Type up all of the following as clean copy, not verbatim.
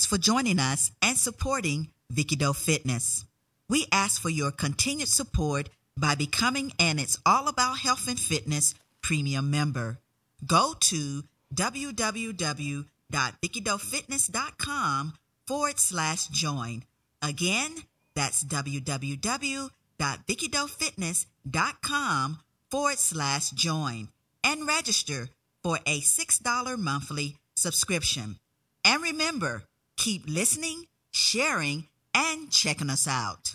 Thanks for joining us and supporting Vicki Doe Fitness. We ask for your continued support by becoming an It's All About Health and Fitness premium member. Go to www.VickiDoeFitness.com/join. Again, that's www.VickiDoeFitness.com/join and register for a $6 monthly subscription. And remember, keep listening, sharing, and checking us out.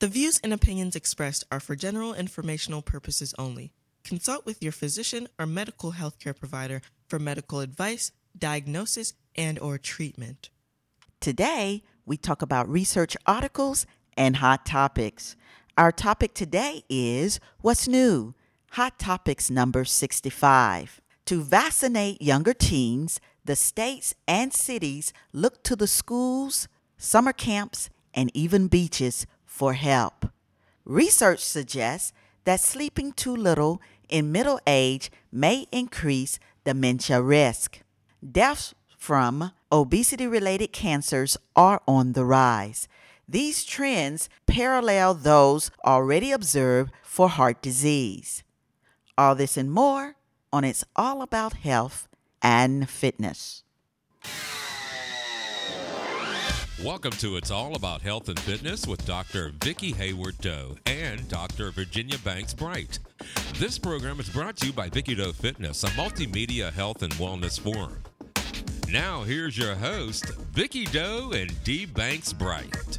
The views and opinions expressed are for general informational purposes only. Consult with your physician or medical healthcare provider for medical advice, diagnosis, and/or treatment. Today, we talk about research articles and hot topics. Our topic today is What's New? Hot Topics number 65. To vaccinate younger teens, the states and cities look to the schools, summer camps, and even beaches for help. Research suggests that sleeping too little in middle age may increase dementia risk. Deaths from obesity-related cancers are on the rise. These trends parallel those already observed for heart disease. All this and more on It's All About Health and Fitness. Welcome to It's All About Health and Fitness with Dr. Vicki Hayward Doe and Dr. Virginia Banks-Bright. This program is brought to you by Vicki Doe Fitness, a multimedia health and wellness forum. Now here's your host, Vicki Doe and D. Banks-Bright.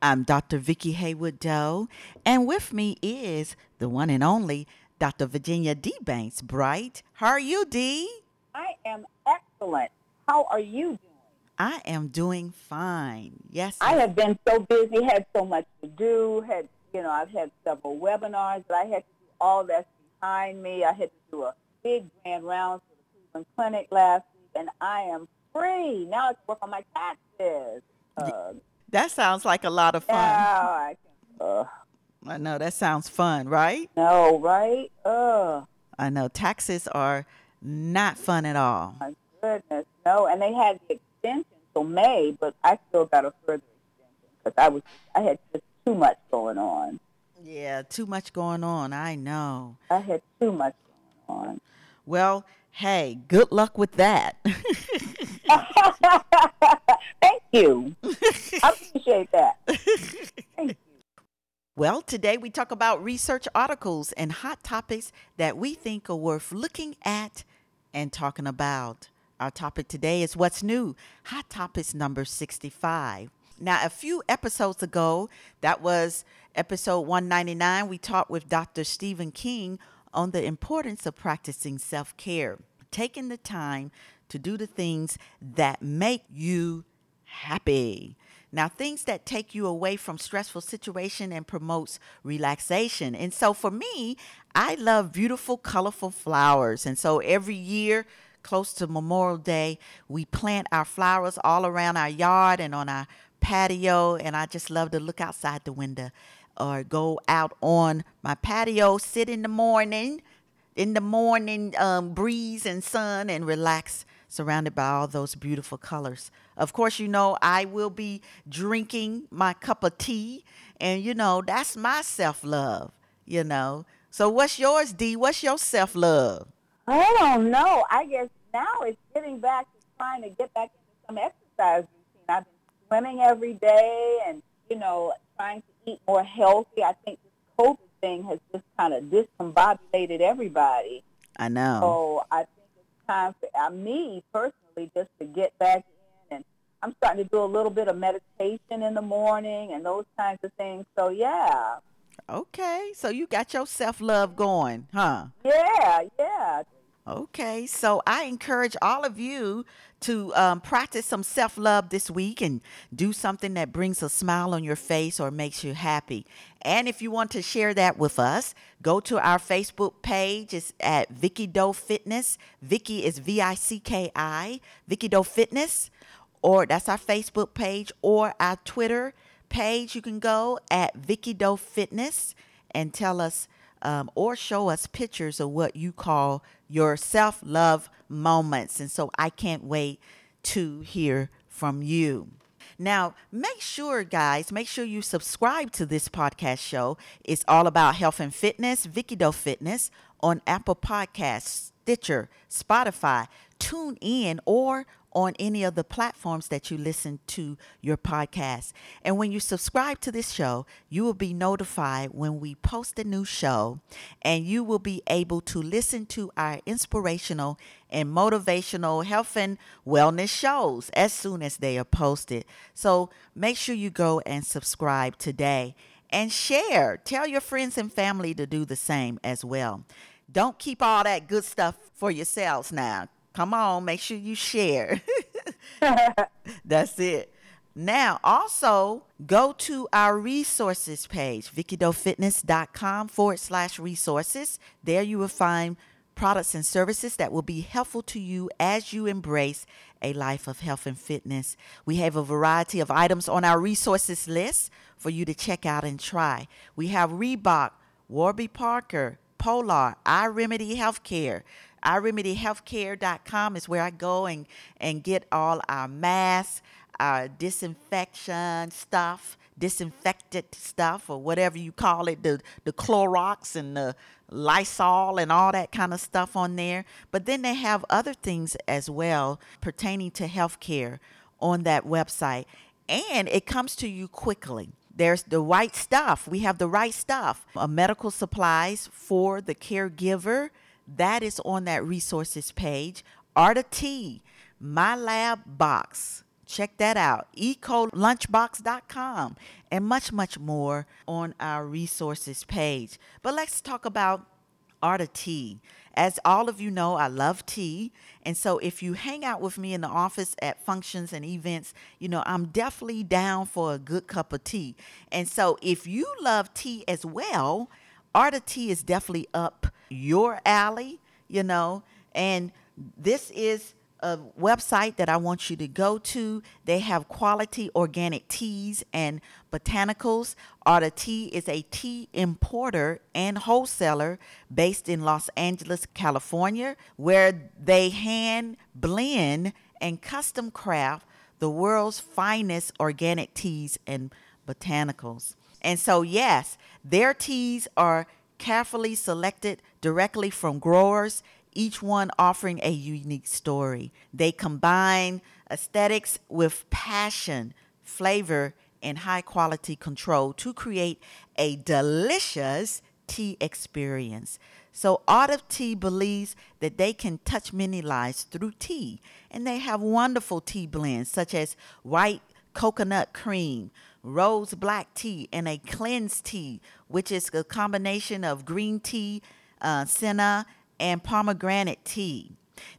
I'm Dr. Vicki Hayward Doe, and with me is the one and only Dr. Virginia D. Banks-Bright. How are you, D? I am excellent. How are you doing? I am doing fine. Yes. I have been so busy, had so much to do, I've had several webinars, but I had to do all that's behind me. I had to do a big grand round to the Cleveland Clinic last week, and I am free. Now I can work on my taxes. That sounds like a lot of fun. I know, that sounds fun, right? No, right? I know, taxes are not fun at all. My goodness, no. And they had the extension till May, but I still got a further extension because I had just too much going on. Yeah, too much going on. I know. I had too much going on. Well, hey, good luck with that. Thank you. I appreciate that. Thank you. Well, today we talk about research articles and hot topics that we think are worth looking at and talking about. Our topic today is What's New? Hot Topics number 65. Now, a few episodes ago, that was episode 199, we talked with Dr. Stephen King on the importance of practicing self-care, taking the time to do the things that make you happy. Now, things that take you away from stressful situation and promotes relaxation. And so for me, I love beautiful, colorful flowers. And so every year, close to Memorial Day, we plant our flowers all around our yard and on our patio. And I just love to look outside the window or go out on my patio, sit in the morning breeze and sun and relax, surrounded by all those beautiful colors. Of course, I will be drinking my cup of tea, and, that's my self-love, So what's yours, D? What's your self-love? I don't know. I guess now it's getting back to trying to get back into some exercise routine. I've been swimming every day and, trying to eat more healthy. I think this COVID thing has just kind of discombobulated everybody. I know. So I think it's time for me personally just to get back in, and I'm starting to do a little bit of meditation in the morning and those kinds of things. So yeah. Okay, so you got your self-love going, huh? Yeah. Okay, so I encourage all of you to practice some self-love this week and do something that brings a smile on your face or makes you happy. And if you want to share that with us, go to our Facebook page. It's at Vicki Doe Fitness. Vicki is Vicki, Vicki Doe Fitness, or that's our Facebook page, or our Twitter page. You can go at Vicki Doe Fitness and tell us or show us pictures of what you call your self-love moments. And so I can't wait to hear from you. Now, make sure, guys, you subscribe to this podcast show. It's all about health and fitness, Vicki Doe Fitness, on Apple Podcasts, Stitcher, Spotify, TuneIn, or on any of the platforms that you listen to your podcast. And when you subscribe to this show, you will be notified when we post a new show, and you will be able to listen to our inspirational and motivational health and wellness shows as soon as they are posted. So make sure you go and subscribe today and share. Tell your friends and family to do the same as well. Don't keep all that good stuff for yourselves now. Come on, make sure you share. That's it. Now, also, go to our resources page, VickiDoeFitness.com/resources. There you will find products and services that will be helpful to you as you embrace a life of health and fitness. We have a variety of items on our resources list for you to check out and try. We have Reebok, Warby Parker, Polar, iRemedy Healthcare. iRemedyHealthcare.com is where I go and get all our masks, our disinfection stuff, disinfected stuff, or whatever you call it, the Clorox and the Lysol and all that kind of stuff on there. But then they have other things as well pertaining to healthcare on that website. And it comes to you quickly. There's the right stuff. We have the right stuff, medical supplies for the caregiver. That is on that resources page. Art of Tea, My Lab Box. Check that out. EcoLunchbox.com and much, much more on our resources page. But let's talk about Art of Tea. As all of you know, I love tea. And so if you hang out with me in the office at functions and events, you know, I'm definitely down for a good cup of tea. And so if you love tea as well, Art of Tea is definitely up your alley, you know, and this is a website that I want you to go to. They have quality organic teas and botanicals. Art of Tea is a tea importer and wholesaler based in Los Angeles, California, where they hand blend and custom craft the world's finest organic teas and botanicals. And so, yes, their teas are carefully selected directly from growers, each one offering a unique story. They combine aesthetics with passion, flavor, and high-quality control to create a delicious tea experience. So Art of Tea believes that they can touch many lives through tea, and they have wonderful tea blends such as white coconut cream, rose black tea, and a cleanse tea, which is a combination of green tea, senna, and pomegranate tea.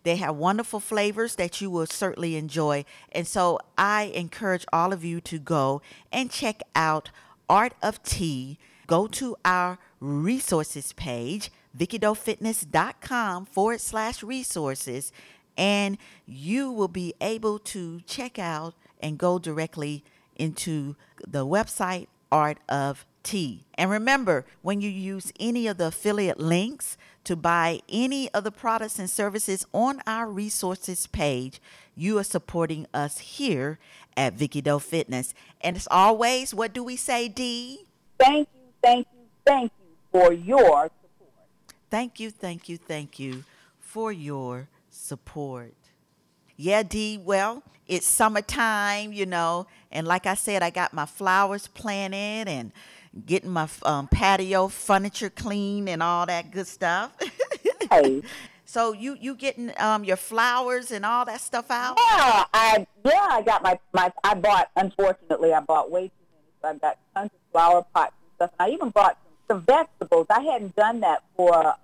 They have wonderful flavors that you will certainly enjoy. And so I encourage all of you to go and check out Art of Tea. Go to our resources page, VickiDoeFitness.com/resources, and you will be able to check out and go directly into the website Art of Tea. And remember, when you use any of the affiliate links to buy any of the products and services on our resources page, you are supporting us here at Vicki Doe Fitness. And as always, what do we say, Dee? Thank you, thank you, thank you for your support. Thank you for your support. Yeah, Dee, well, it's summertime, you know, and like I said, I got my flowers planted and getting my patio furniture clean and all that good stuff. Hey. So you getting your flowers and all that stuff out? Yeah, I got I bought way too many, so I got tons of flower pots and stuff. And I even bought some vegetables. I hadn't done that for I didn't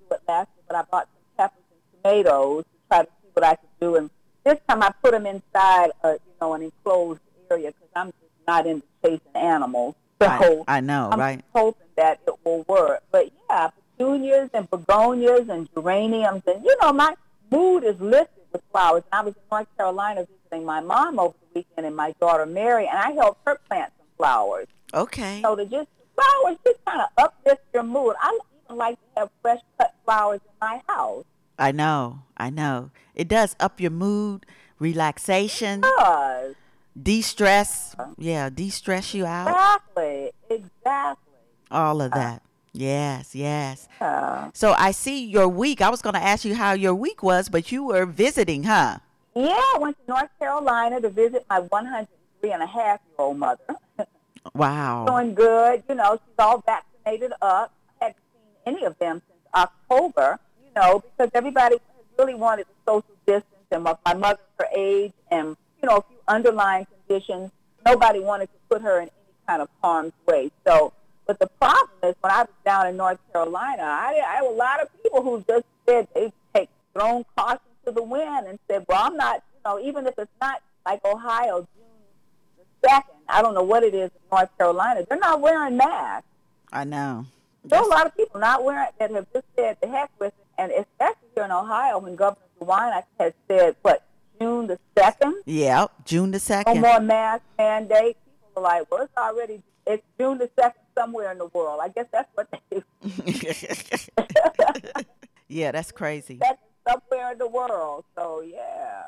do it last year, but I bought some peppers and tomatoes to try to see what I could do. And this time I put them inside, an enclosed area because I'm just not into chasing animals. So I know, I'm right? I'm hoping that it will work. But yeah, petunias and begonias and geraniums, and my mood is lifted with flowers. And I was in North Carolina visiting my mom over the weekend and my daughter Mary, and I helped her plant some flowers. Okay. So flowers just kind of uplift your mood. I even like to have fresh cut flowers in my house. I know. It does up your mood, relaxation, de-stress. Yeah, de-stress you out. Exactly. All of that. Yes. So I see your week. I was going to ask you how your week was, but you were visiting, huh? Yeah, I went to North Carolina to visit my 103-and-a-half-year-old mother. Wow. Doing good. You know, she's all vaccinated up. I haven't seen any of them since October, you know, because everybody really wanted the social distance, and my mother's her age and, you know, a few underlying conditions. Nobody wanted to put her in any kind of harm's way. So, but the problem is when I was down in North Carolina, I had a lot of people who just said they've thrown caution to the wind and said, well, I'm not, you know, even if it's not like Ohio, June the 2nd, I don't know what it is in North Carolina. They're not wearing masks. I know. There are a lot of people not wearing that have just said the heck with it, and especially here in Ohio when Governor DeWine has said, what, June the 2nd? Yeah, June the 2nd. No more mask mandate. People are like, well, it's June the 2nd somewhere in the world. I guess that's what they do. Yeah, that's crazy. That's somewhere in the world, so yeah.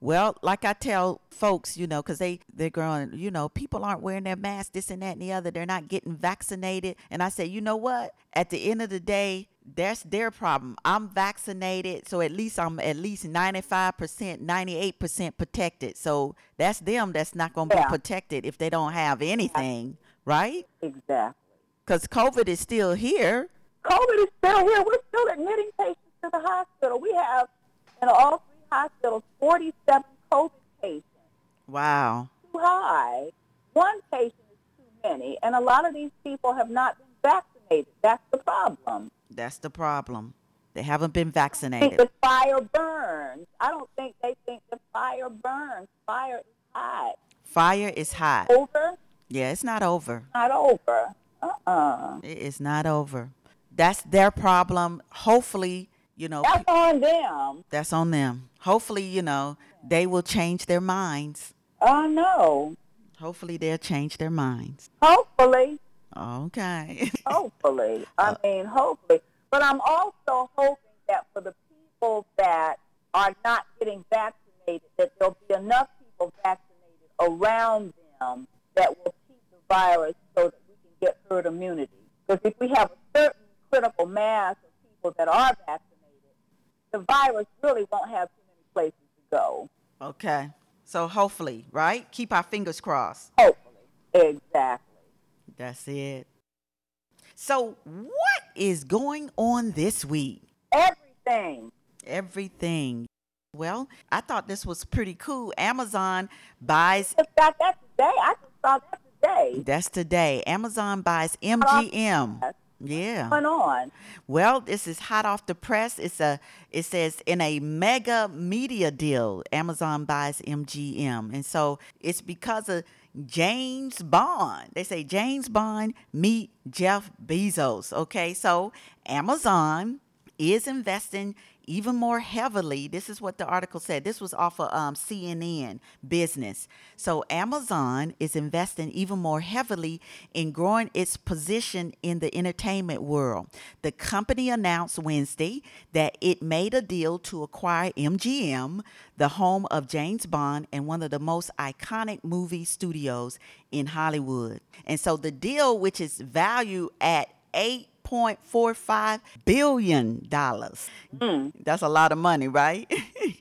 Well, like I tell folks, you know, because they're growing, you know, people aren't wearing their masks, this and that and the other. They're not getting vaccinated. And I say, you know what? At the end of the day, that's their problem. I'm vaccinated, so at least I'm at least 95%, 98% protected. So that's them that's not going to be protected if they don't have anything, right? Exactly. Because COVID is still here. We're still admitting patients to the hospital. We have an all hospital 47 COVID patients. Wow. Too high. One patient is too many, and a lot of these people have not been vaccinated. That's the problem. They haven't been vaccinated. I think the fire burns. I don't think they think the fire burns. Fire is hot. Over? Yeah, it's not over. It is not over. That's their problem. Hopefully, you know, that's on them. Hopefully, you know, they will change their minds. Oh, no. Hopefully. Okay. Hopefully. But I'm also hoping that for the people that are not getting vaccinated, that there'll be enough people vaccinated around them that will keep the virus so that we can get herd immunity. Because if we have a certain critical mass of people that are vaccinated, the virus really won't have too many places to go. Okay. So hopefully, right? Keep our fingers crossed. Hopefully. Exactly. That's it. So what is going on this week? Everything. Well, I thought this was pretty cool. Amazon buys... That's today. Amazon buys MGM. Yeah. What's going on? Well, this is hot off the press. It says in a mega media deal, Amazon buys MGM. And so it's because of James Bond. They say James Bond meet Jeff Bezos. Okay, so Amazon is investing even more heavily. This is what the article said. This was off of CNN Business. So Amazon is investing even more heavily in growing its position in the entertainment world. The company announced Wednesday that it made a deal to acquire MGM, the home of James Bond and one of the most iconic movie studios in Hollywood. And so the deal, which is valued at $8.45 billion. That's a lot of money, right?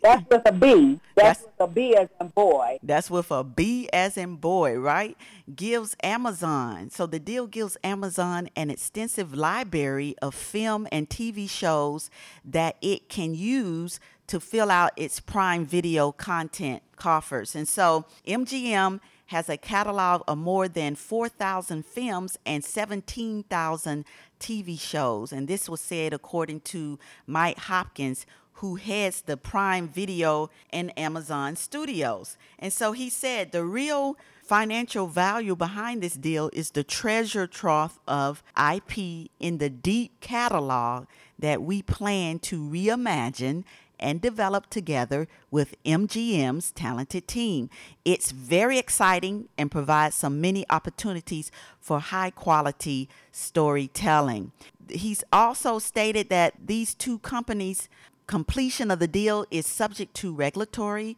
That's with a B. That's with a B as in boy. That's with a B as in boy, right? Gives Amazon. So the deal gives Amazon an extensive library of film and TV shows that it can use to fill out its Prime Video content coffers. And so MGM has a catalog of more than 4,000 films and 17,000 TV shows. And this was said according to Mike Hopkins, who heads the Prime Video and Amazon studios. And so he said the real financial value behind this deal is the treasure trough of IP in the deep catalog that we plan to reimagine and developed together with MGM's talented team. It's very exciting and provides some many opportunities for high-quality storytelling. He's also stated that these two companies Completion of the deal is subject to regulatory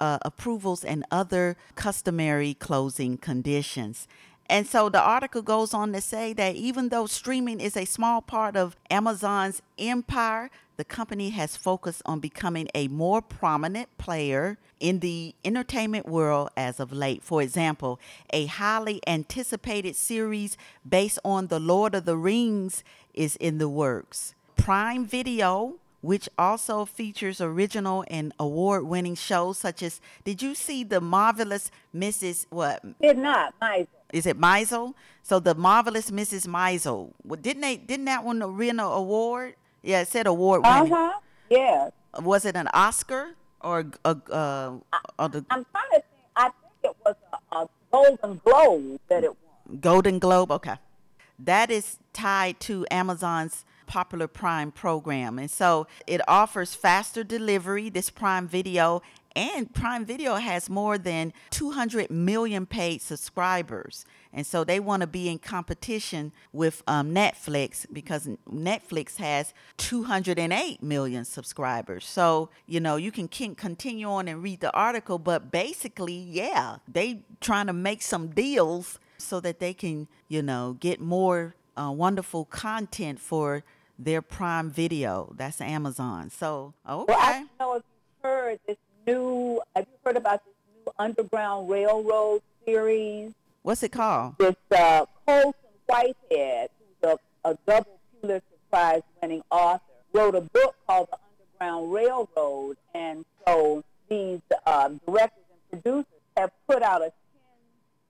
approvals and other customary closing conditions. And so the article goes on to say that even though streaming is a small part of Amazon's empire, the company has focused on becoming a more prominent player in the entertainment world as of late. For example, a highly anticipated series based on The Lord of the Rings is in the works. Prime Video, which also features original and award-winning shows such as, did you see The Marvelous Mrs. what? Did not, Maisel. Is it Maisel? So The Marvelous Mrs. Maisel. Well, didn't that one win an award? Yeah, it said award-winning. Uh-huh, yeah. Was it an Oscar or I'm trying to think. I think it was a Golden Globe that it won. Golden Globe, okay. That is tied to Amazon's popular Prime program, and so it offers faster delivery, this Prime Video, and Prime Video has more than 200 million paid subscribers, and so they want to be in competition with Netflix, because Netflix has 208 million subscribers. So, you know, you can continue on and read the article, but basically, yeah, they trying to make some deals so that they can, you know, get more wonderful content for their Prime Video. That's Amazon. So, okay. Well, I don't know if you've heard have you heard about this new Underground Railroad series? What's it called? This Colson Whitehead, who's a double Pulitzer Prize winning author, wrote a book called The Underground Railroad. And so these directors and producers have put out a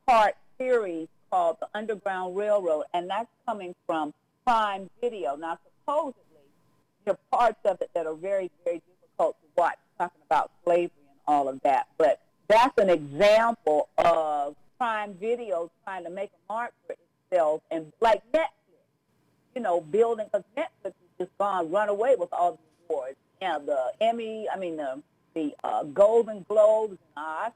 10-part series called The Underground Railroad, and that's coming from Prime Video. Now, supposedly, there are parts of it that are very, very difficult to watch, talking about slavery and all of that, but that's an example of Prime Video trying to make a mark for itself, and like Netflix, you know, building, because Netflix has just gone run away with all the awards, and the Emmy, I mean, the Golden Globes, and Oscars, and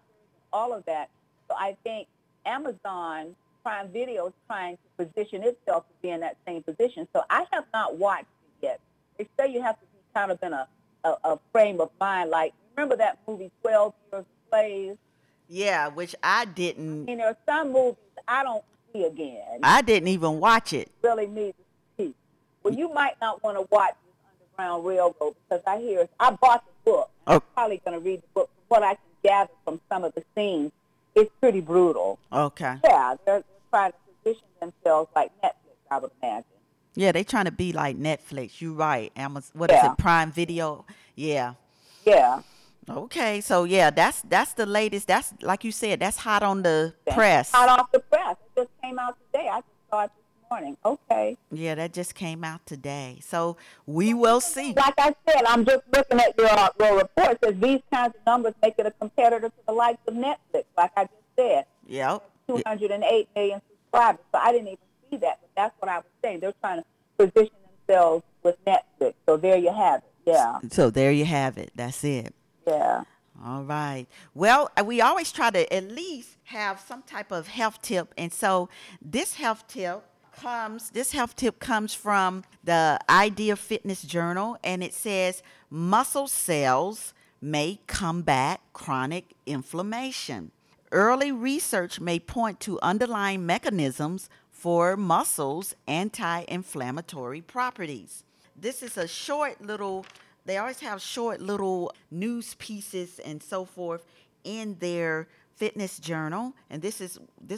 all of that. So I think Amazon Prime Video is trying to position itself to be in that same position. So I have not watched it yet. They say you have to be kind of in a frame of mind. Like, remember that movie 12 Years a Slave? Yeah, which I didn't. You know, some movies I don't see again. I didn't even watch it. Really need to see. Well, you might not want to watch this Underground Railroad, because I hear, I bought the book. Oh. I'm probably going to read the book. From what I can gather from some of the scenes, it's pretty brutal. Okay. Yeah, there's trying to position themselves like Netflix, I would imagine. Yeah, they're trying to be like Netflix. You're right. Amazon, is it, Prime Video? Yeah. Yeah. Okay, so yeah, that's the latest. That's, like you said, that's hot on the press. Hot off the press. It just came out today. I just saw it this morning. Okay. Yeah, that just came out today. So we will see. Like I said, I'm just looking at your report. It says these kinds of numbers make it a competitor to the likes of Netflix, like I just said. Yep. 208 million subscribers. So I didn't even see that, but that's what I was saying. They're trying to position themselves with Netflix. So there you have it. Yeah. So there you have it. That's it. Yeah. All right. Well, we always try to at least have some type of health tip. And so this health tip comes from the Idea Fitness Journal, and it says muscle cells may combat chronic inflammation. Early research may point to underlying mechanisms for muscles' anti-inflammatory properties. This is a short little, they always have short little news pieces and so forth in their fitness journal. And this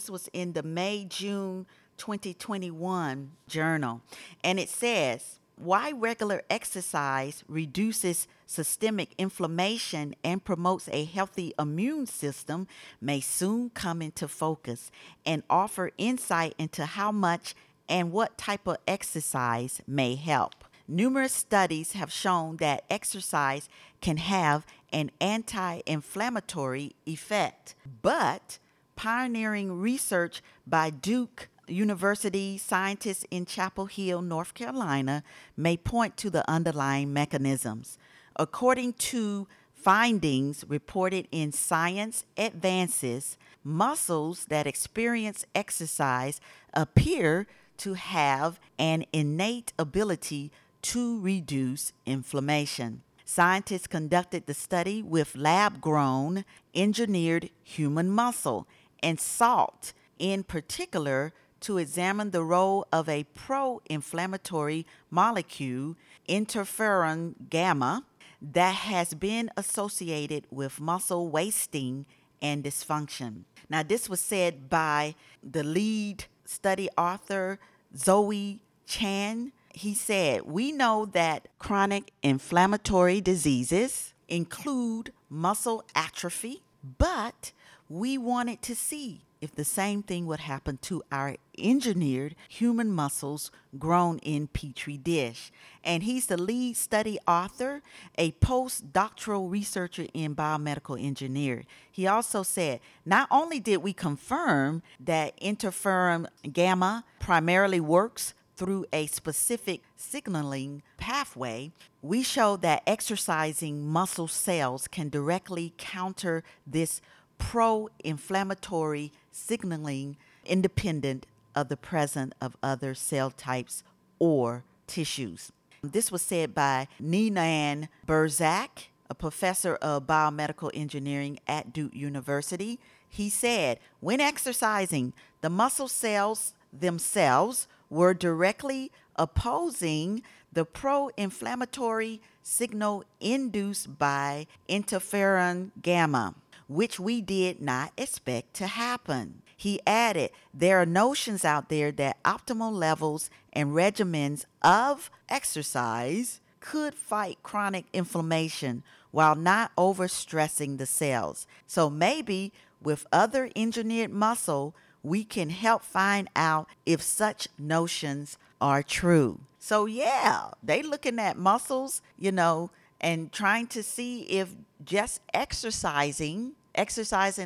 was in the May-June 2021 journal. And it says, why regular exercise reduces systemic inflammation and promotes a healthy immune system may soon come into focus and offer insight into how much and what type of exercise may help. Numerous studies have shown that exercise can have an anti-inflammatory effect, but pioneering research by Duke University scientists in Chapel Hill, North Carolina, may point to the underlying mechanisms. According to findings reported in Science Advances, muscles that experience exercise appear to have an innate ability to reduce inflammation. Scientists conducted the study with lab-grown, engineered human muscle and salt, in particular, to examine the role of a pro-inflammatory molecule, interferon gamma, that has been associated with muscle wasting and dysfunction. Now, this was said by the lead study author, Zoe Chan. He said, "We know that chronic inflammatory diseases include muscle atrophy, but we wanted to see if the same thing would happen to our engineered human muscles grown in Petri dish." And he's the lead study author, a postdoctoral researcher in biomedical engineering. He also said, "Not only did we confirm that interferon gamma primarily works through a specific signaling pathway, we showed that exercising muscle cells can directly counter this pro-inflammatory signaling independent of the presence of other cell types or tissues." This was said by Ninaan Burzak, a professor of biomedical engineering at Duke University. He said, "When exercising, the muscle cells themselves were directly opposing the pro-inflammatory signal induced by interferon gamma, which we did not expect to happen." He added, "There are notions out there that optimal levels and regimens of exercise could fight chronic inflammation while not overstressing the cells. So maybe with other engineered muscle, we can help find out if such notions are true." So yeah, they looking at muscles, you know, and trying to see if just exercising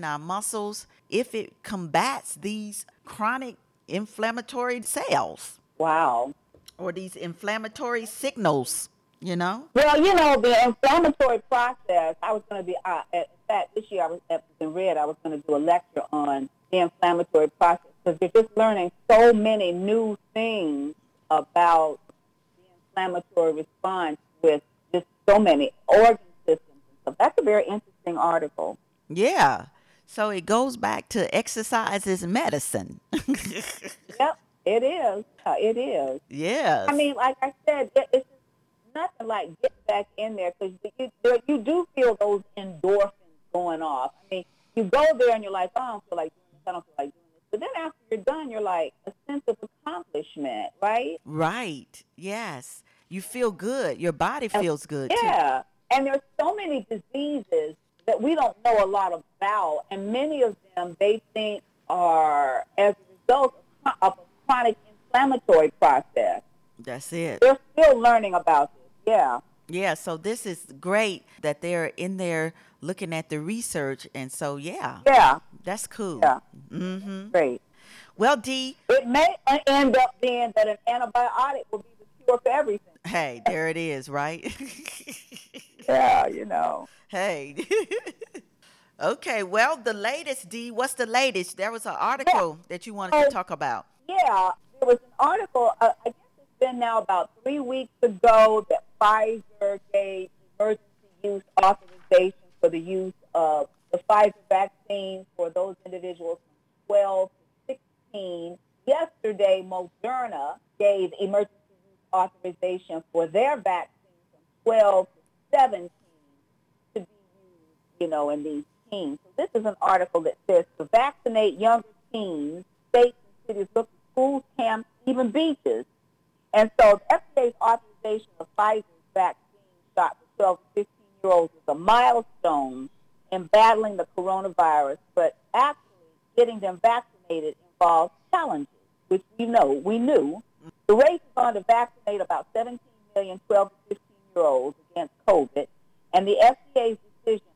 our muscles, if it combats these chronic inflammatory cells. Wow. Or these inflammatory signals, you know? Well, you know, the inflammatory process, I was going to be, in fact, this year I was at Red, I was going to do a lecture on the inflammatory process, because you're just learning so many new things about the inflammatory response with just so many organ systems. So that's a very interesting article. Yeah. So it goes back to exercise is medicine. Yep, it is. It is. Yeah. I mean, like I said, it's nothing like get back in there, because you do feel those endorphins going off. I mean, you go there and you're like, oh, I don't feel like doing this. I don't feel like doing this. But then after you're done, you're like a sense of accomplishment, right? Right. Yes. You feel good. Your body feels good, too. Yeah. And there's so many diseases that we don't know a lot about, and many of them they think are as a result of a chronic inflammatory process. That's it. They're still learning about this, yeah. Yeah, so this is great that they're in there looking at the research, and so, yeah. Yeah. That's cool. Yeah. Mm-hmm. Great. Well, Dee. It may end up being that an antibiotic will be the cure for everything. Hey, there it is, right? Yeah, you know. Hey. Okay, well, the latest, Dee, what's the latest? There was an article that you wanted to talk about. Yeah, there was an article, I guess it's been now about 3 weeks ago, that Pfizer gave emergency use authorization for the use of the Pfizer vaccine for those individuals from 12 to 16. Yesterday, Moderna gave emergency use authorization for their vaccine from 12 to 17. You know, in these teens. So this is an article that says to vaccinate younger teens, states and cities look at schools, camps, even beaches. And so the FDA's authorization of Pfizer's vaccine shot for 12 to 15-year-olds is a milestone in battling the coronavirus, but actually getting them vaccinated involves challenges, which we knew. The race is on to vaccinate about 17 million 12 to 15-year-olds against COVID, and the FDA's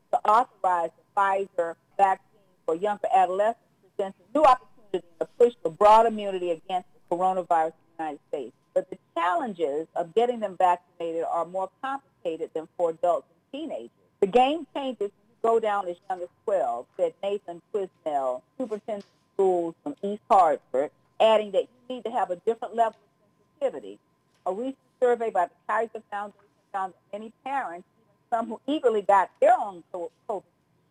to authorize the Pfizer vaccine for younger adolescents presents a new opportunity to push for broad immunity against the coronavirus in the United States. But the challenges of getting them vaccinated are more complicated than for adults and teenagers. The game changes when you go down as young as 12, said Nathan Quisnell, superintendent of schools from East Hartford, adding that you need to have a different level of sensitivity. A recent survey by the Kaiser Foundation found that many parents some who eagerly got their own COVID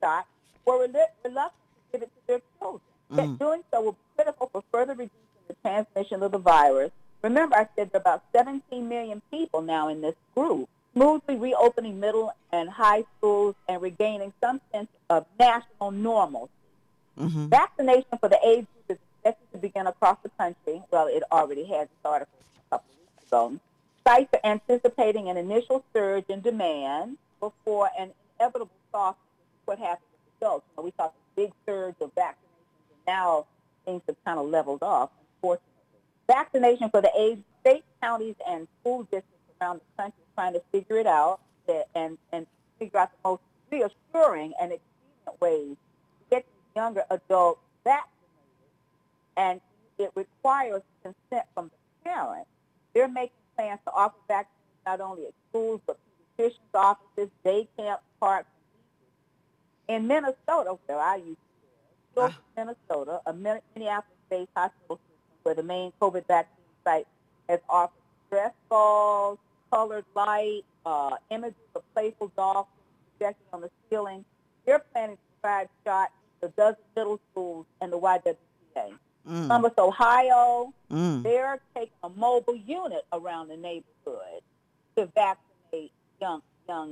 shot were reluctant to give it to their children. That doing so will be critical for further reducing the transmission of the virus. Remember, I said there are about 17 million people now in this group, smoothly reopening middle and high schools and regaining some sense of national normalcy. Mm-hmm. Vaccination for the age group is expected to begin across the country. Well, it already has started a couple of weeks ago. Sites are anticipating an initial surge in demand before an inevitable softness of what happened with adults. So we saw the big surge of vaccinations, and now things have kind of leveled off, unfortunately. Vaccination for the age, state, counties, and school districts around the country trying to figure it out and figure out the most reassuring and expedient ways to get these younger adults vaccinated. And it requires consent from the parents. They're making plans to offer vaccines not only at schools, but physicians' offices, day camps, parks, and beaches. In Minnesota, where I used to live, Minnesota, a Minneapolis-based hospital system where the main COVID vaccine site has offered stress balls, colored light, images of playful dolphins projected on the ceiling. They're planning to provide shots to 12 middle schools and the YWCA. Columbus, Ohio, they're taking a mobile unit around the neighborhood to vaccinate young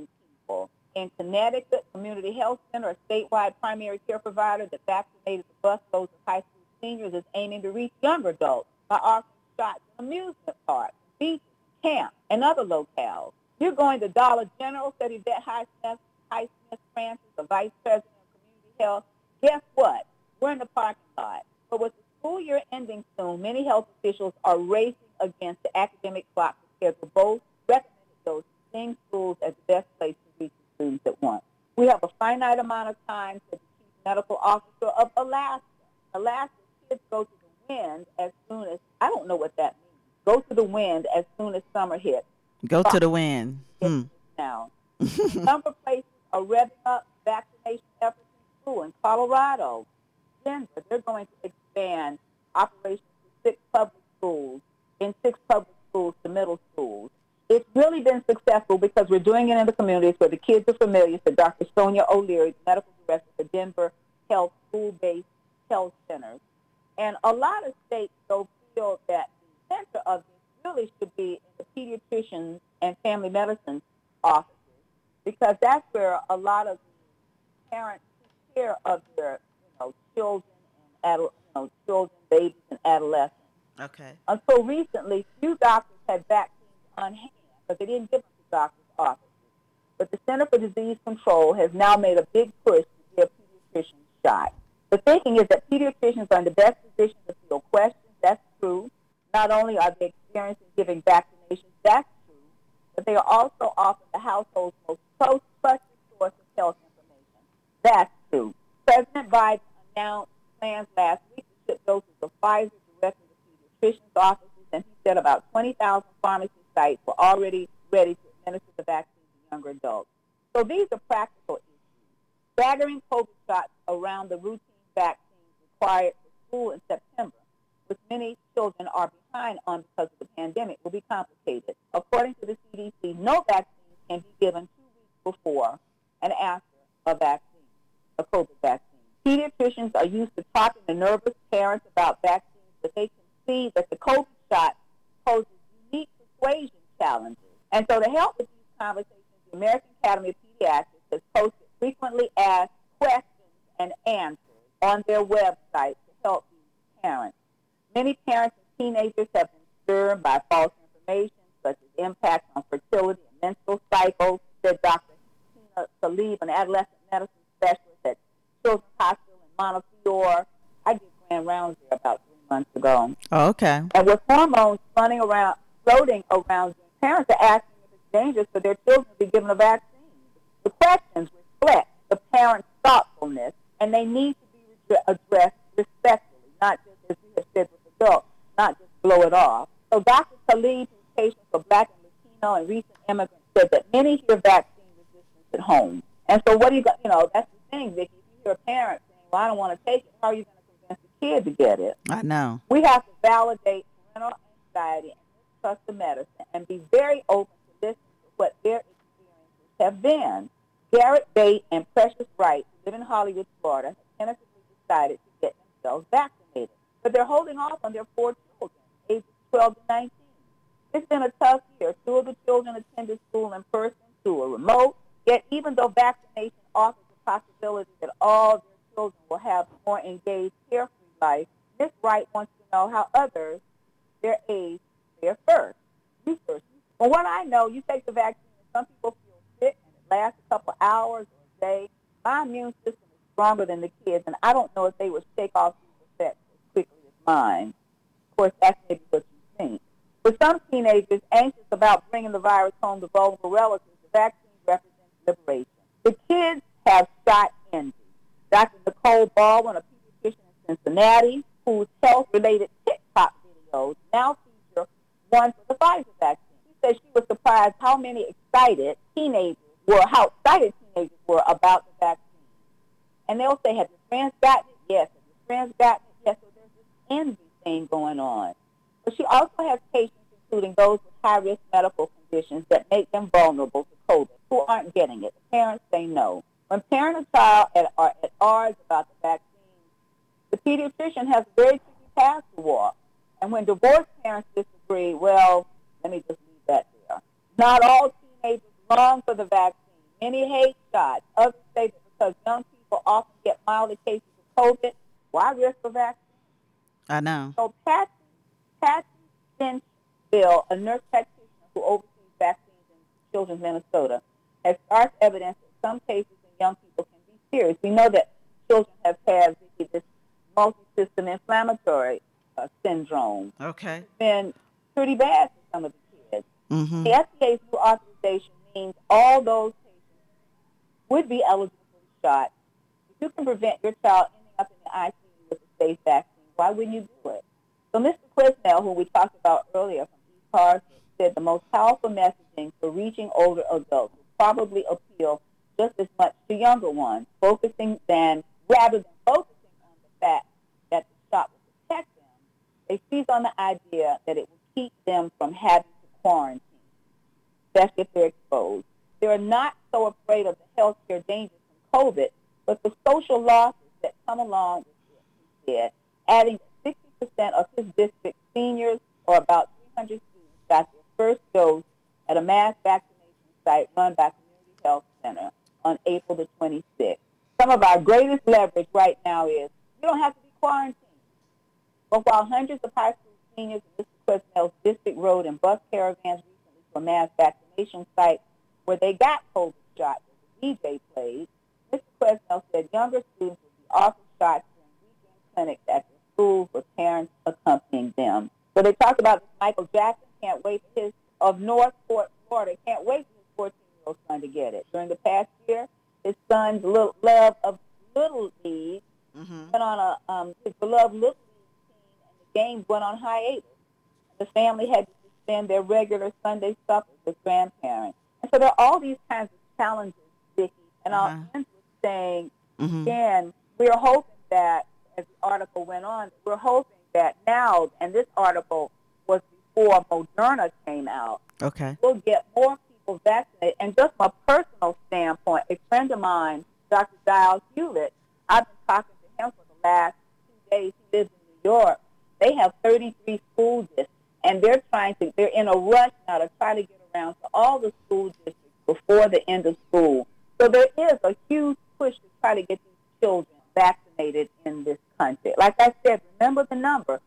people. In Connecticut, Community Health Center, a statewide primary care provider that vaccinated the busloads of high school seniors, is aiming to reach younger adults by offering shots at amusement parks, beaches, camps, and other locales. You're going to Dollar General, said Yvette Highsmith Francis, the vice president of Community Health. Guess what? We're in the parking lot. But with school year ending soon, many health officials are racing against the academic clock to schedule both recommended doses, seeing schools as the best place to reach students at once. We have a finite amount of time, said the chief medical officer of Alaska. Alaska kids go to the wind as soon as, I don't know what that means, go to the wind as soon as summer hits. Go to the wind. Now, a number of places are revving up vaccination efforts in school. In Colorado, Denver, they're going to expand operations to 6 public schools to middle schools. It's really been successful because we're doing it in the communities where the kids are familiar, said Dr. Sonia O'Leary, the medical director for Denver Health School-Based Health Centers. And a lot of states, though, feel that the center of this really should be in the pediatricians and family medicine offices, because that's where a lot of parents take care of their children, babies, and adolescents. Okay. Until recently, few doctors had vaccines on hand, but they didn't give them to doctors' offices. But the Center for Disease Control has now made a big push to give pediatricians shots. The thinking is that pediatricians are in the best position to field questions. That's true. Not only are they experienced in giving vaccinations, that's true, but they are also often the household's most trusted source of health information. That's true. President Biden announced plans last week to ship doses of Pfizer directly to pediatricians' offices, and he said about 20,000 pharmacy sites were already ready to administer the vaccine to younger adults. So these are practical issues. Staggering COVID shots around the routine vaccines required for school in September, which many children are behind on because of the pandemic, will be complicated. According to the CDC, no vaccine can be given 2 weeks before and after a vaccine, a COVID vaccine. Pediatricians are used to talking to nervous parents about vaccines, but they can see that the COVID shot poses unique persuasion challenges. And so to help with these conversations, the American Academy of Pediatrics has posted frequently asked questions and answers on their website to help these parents. Many parents and teenagers have been stirred by false information, such as impacts on fertility and menstrual cycles, said Dr. Tina Salib, an adolescent medicine specialist at Children's Hospital in Montefiore. I did grand rounds there about 3 months ago. Oh, okay. And with hormones floating around, parents are asking if it's dangerous for their children to be given a vaccine. The questions reflect the parents' thoughtfulness, and they need to be addressed respectfully, not just, as we have said with adults, not just blow it off. So Dr. Khalid, who's patient for Black and Latino and recent immigrants, said that many hear vaccine resistance at home. And so what do you got? You know, that's the thing, Vicki. If you hear a parent saying, well, I don't want to take it, how are you going to convince the kid to get it? I know. We have to validate parental anxiety and trust the medicine and be very open to listen to what their experiences have been. Garrett Bate and Precious Wright, who live in Hollywood, Florida, have tentatively decided to get themselves vaccinated, but they're holding off on their 4 children, ages 12 to 19. It's been a tough year. 2 of the children attended school in person, 2 are remote, yet even though vaccination offers the possibility that all their children will have more engaged, carefree life, Ms. Wright wants to know how others, their age, their first. Research. From what I know, you take the vaccine, and some people feel sick, and it lasts a couple hours or a day. My immune system is stronger than the kids, and I don't know if they would shake off these effects as quickly as mine. Of course, that's maybe what you think. For some teenagers anxious about bringing the virus home to vulnerable relatives, the vaccine represents liberation. The kids have shot envy. Dr. Nicole Baldwin, a pediatrician in Cincinnati, whose health-related TikTok videos now feature one for the Pfizer vaccine. She said she was surprised how excited teenagers were about the vaccine. And they'll say, have your friends gotten it? Yes. Have your friends gotten it? Yes. So there's this envy thing going on. But she also has patients, including those with high-risk medical conditions that make them vulnerable to COVID, who aren't getting it. The parents say no. When parent and child are at odds about the vaccine, the pediatrician has a very tricky path to walk. And when divorced parents disagree, well, let me just leave that there. Not all teenagers long for the vaccine. Many hate shots. Others say that because young people often get milder cases of COVID, why risk a vaccine? I know. So Patsy Benchville, a nurse practitioner who oversees vaccines in children's Minnesota, has stark evidence that some cases in young people can be serious. We know that children have had this multi-system inflammatory syndrome. Okay. It's been pretty bad for some of the kids. Mm-hmm. The FDA's new authorization means all those patients would be eligible for the shot. If you can prevent your child ending up in the ICU with a safe vaccine, why wouldn't you do it? So Mr. Quisnell, who we talked about earlier from East Hartford, said the most powerful messaging for reaching older adults would probably appeal just as much to younger ones, rather than focusing on the fact that the shot will protect them, they seize on the idea that it will keep them from having to quarantine, especially if they're exposed. They are not so afraid of the healthcare dangers from COVID, but the social losses that come along with it, he said, adding 60% of his district seniors, or about 300 students, got their first dose at a mass vaccination site run by Community Health Center on April the 26th. Some of our greatest leverage right now is you don't have to be quarantined. But while hundreds of high school seniors in Mr. Quisnell's district rode in bus caravans recently to a mass vaccination site where they got COVID shots as the DJ played, Mr. Quisnell said younger students would be offered shots during weekend clinics at the schools with parents accompanying them. So they talked about Michael Jackson of Northport, Florida, can't wait for his 14-year-old son to get it. During the past year, his son's love of Little League went on his beloved Little League team, and the games went on hiatus. The family had to spend their regular Sunday suppers with grandparents. And so there are all these kinds of challenges, Vicki. And I'll end with saying, again, we're hoping that, as the article went on, we're hoping that now, and this article was before Moderna came out, we'll get more people vaccinated. And just my personal standpoint, a friend of mine, Dr. Giles Hewlett, I've been talking to him for the last 2 days. He lives in New York. They have 33 school districts, and they're in a rush now to try to get around to all the school districts before the end of school. So there is a huge push to try to get these children vaccinated in this country. Like I said, remember the number,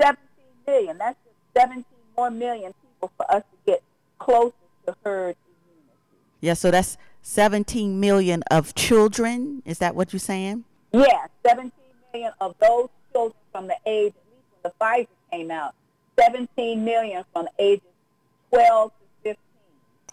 17 million. That's just 17 more million people for us to get closer to herd immunity. Yeah, so that's 17 million of children. Is that what you're saying? Yeah, 17 million of those children from the age, at least when the Pfizer came out, 17 million from ages 12 to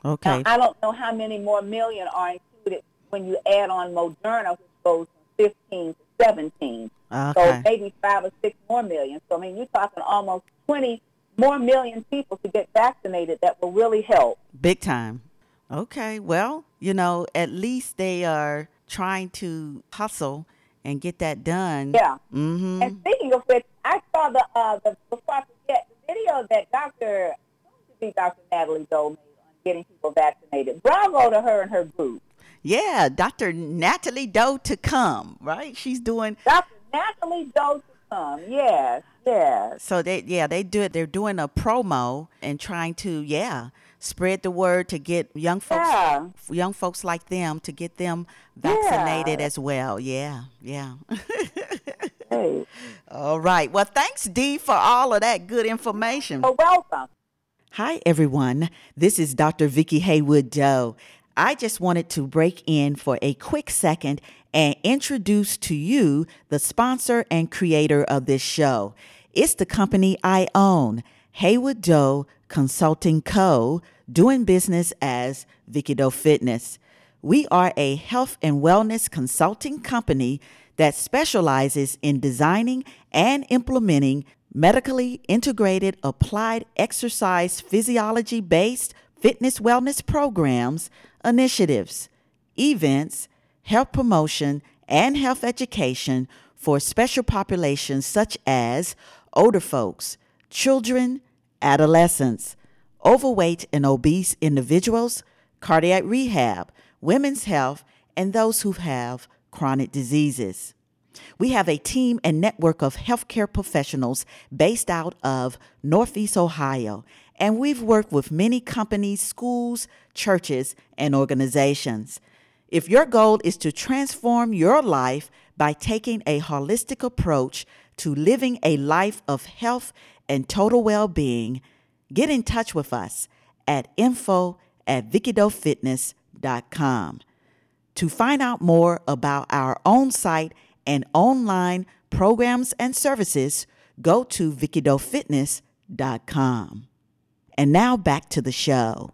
15. Okay. Now, I don't know how many more million are included when you add on Moderna, which goes 15 to 17, so maybe 5 or 6 more million. So, I mean, you're talking almost 20 more million people to get vaccinated. That will really help. Big time. Okay, well, you know, at least they are trying to hustle and get that done. Yeah. Mm-hmm. And speaking of which, I saw the before I forget, the video that Dr. Natalie Doe made on getting people vaccinated. Bravo to her and her group. Yeah, Dr. Natalie Doe to come, right? She's doing... Dr. Natalie Doe to come, yes, yes. So, they do it. They're doing a promo and trying to, spread the word to get young folks like them, to get them vaccinated as well. Yeah. Hey. All right. Well, thanks, Dee, for all of that good information. You're welcome. Hi, everyone. This is Dr. Vicki Hayward Doe. I just wanted to break in for a quick second and introduce to you the sponsor and creator of this show. It's the company I own, Hayward Doe Consulting Co., doing business as Vicki Doe Fitness. We are a health and wellness consulting company that specializes in designing and implementing medically integrated applied exercise physiology-based fitness wellness programs, initiatives, events, health promotion, and health education for special populations such as older folks, children, adolescents, overweight and obese individuals, cardiac rehab, women's health, and those who have chronic diseases. We have a team and network of healthcare professionals based out of Northeast Ohio, and we've worked with many companies, schools, churches, and organizations. If your goal is to transform your life by taking a holistic approach to living a life of health and total well-being, get in touch with us at info@VickiDoeFitness.com. To find out more about our own site and online programs and services, go to VickiDoeFitness.com. And now back to the show.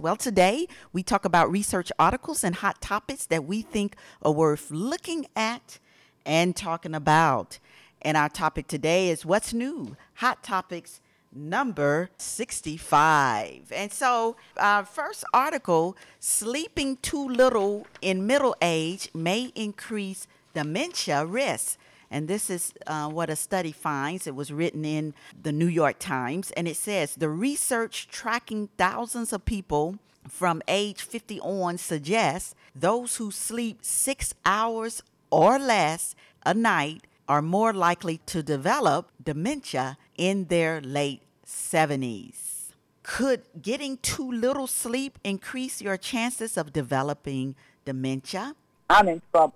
Well, today we talk about research articles and hot topics that we think are worth looking at and talking about. And our topic today is what's new, hot topics number 65. And so our first article, sleeping too little in middle age may increase dementia risk. And this is what a study finds. It was written in the New York Times. And it says the research tracking thousands of people from age 50 on suggests those who sleep 6 hours or less a night are more likely to develop dementia in their late 70s. Could getting too little sleep increase your chances of developing dementia? I'm in trouble.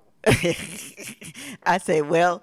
I said, I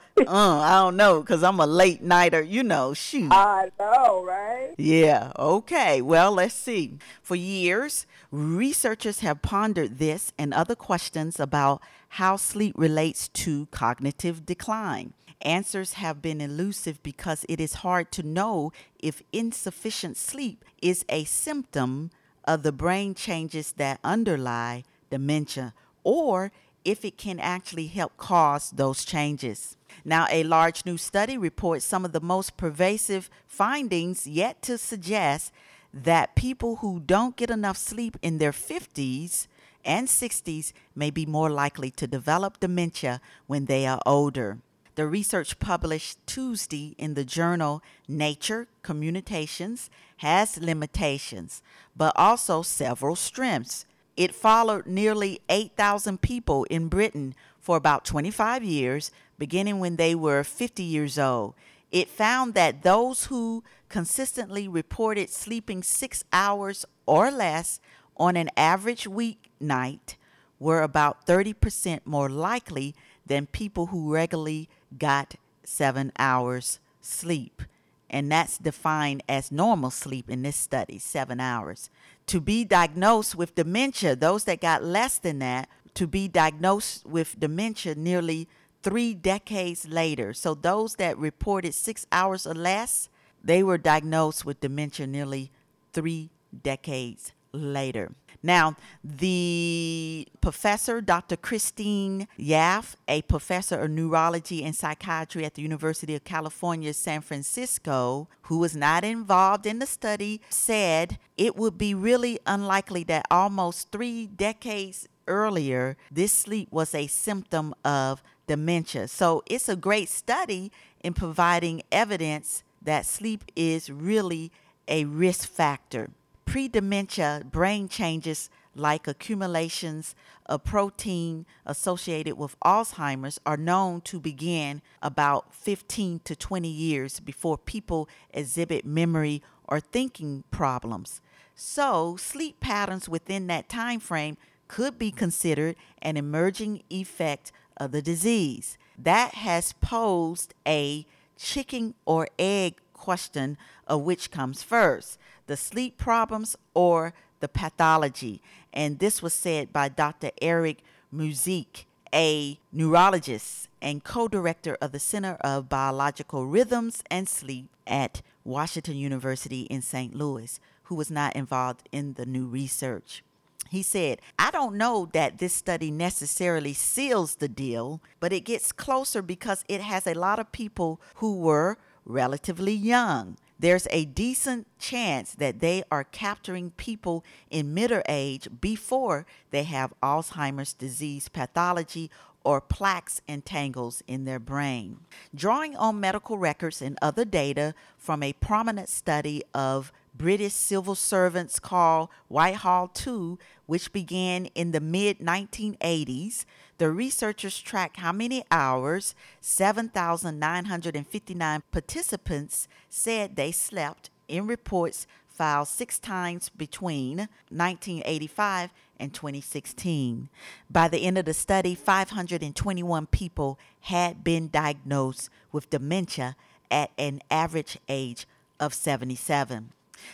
don't know, because I'm a late nighter, shoot. I know, right? Yeah, okay. Well, let's see. For years, researchers have pondered this and other questions about how sleep relates to cognitive decline. Answers have been elusive because it is hard to know if insufficient sleep is a symptom of the brain changes that underlie dementia or if it can actually help cause those changes. Now, a large new study reports some of the most pervasive findings yet to suggest that people who don't get enough sleep in their 50s and 60s may be more likely to develop dementia when they are older. The research published Tuesday in the journal Nature Communications has limitations, but also several strengths. It followed nearly 8,000 people in Britain for about 25 years, beginning when they were 50 years old. It found that those who consistently reported sleeping 6 hours or less on an average weeknight were about 30% more likely than people who regularly got 7 hours sleep. And that's defined as normal sleep in this study, 7 hours. To be diagnosed with dementia, those that got less than that, to be diagnosed with dementia nearly 3 decades later. So those that reported 6 hours or less, they were diagnosed with dementia nearly 3 decades later. Now, the professor, Dr. Christine Yaffe, a professor of neurology and psychiatry at the University of California, San Francisco, who was not involved in the study, said it would be really unlikely that almost 3 decades earlier, this sleep was a symptom of dementia. So it's a great study in providing evidence that sleep is really a risk factor. Pre-dementia brain changes like accumulations of protein associated with Alzheimer's are known to begin about 15 to 20 years before people exhibit memory or thinking problems. So sleep patterns within that time frame could be considered an emerging effect of the disease. That has posed a chicken or egg question of which comes first, the sleep problems or the pathology. And this was said by Dr. Eric Muzik, a neurologist and co-director of the Center of Biological Rhythms and Sleep at Washington University in St. Louis, who was not involved in the new research. He said, I don't know that this study necessarily seals the deal, but it gets closer because it has a lot of people who were relatively young. There's a decent chance that they are capturing people in middle age before they have Alzheimer's disease pathology or plaques and tangles in their brain. Drawing on medical records and other data from a prominent study of British civil servants called Whitehall II, which began in the mid-1980s, the researchers tracked how many hours 7,959 participants said they slept in reports filed six times between 1985 and 2016. By the end of the study, 521 people had been diagnosed with dementia at an average age of 77.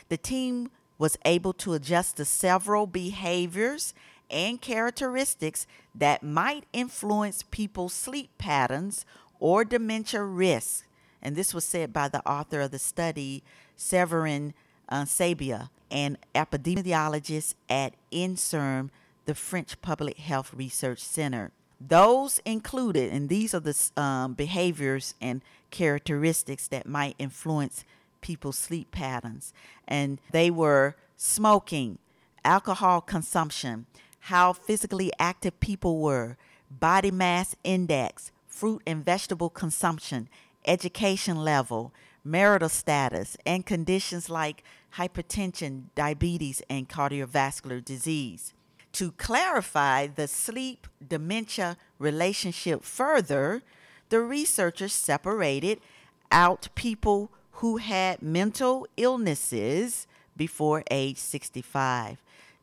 The team was able to adjust to several behaviors and characteristics that might influence people's sleep patterns or dementia risk. And this was said by the author of the study, Severin Sabia, an epidemiologist at INSERM, the French Public Health Research Center. Those included, and these are the behaviors and characteristics that might influence people's sleep patterns, and they were smoking, alcohol consumption, how physically active people were, body mass index, fruit and vegetable consumption, education level, marital status, and conditions like hypertension, diabetes, and cardiovascular disease. To clarify the sleep-dementia relationship further, the researchers separated out people who had mental illnesses before age 65.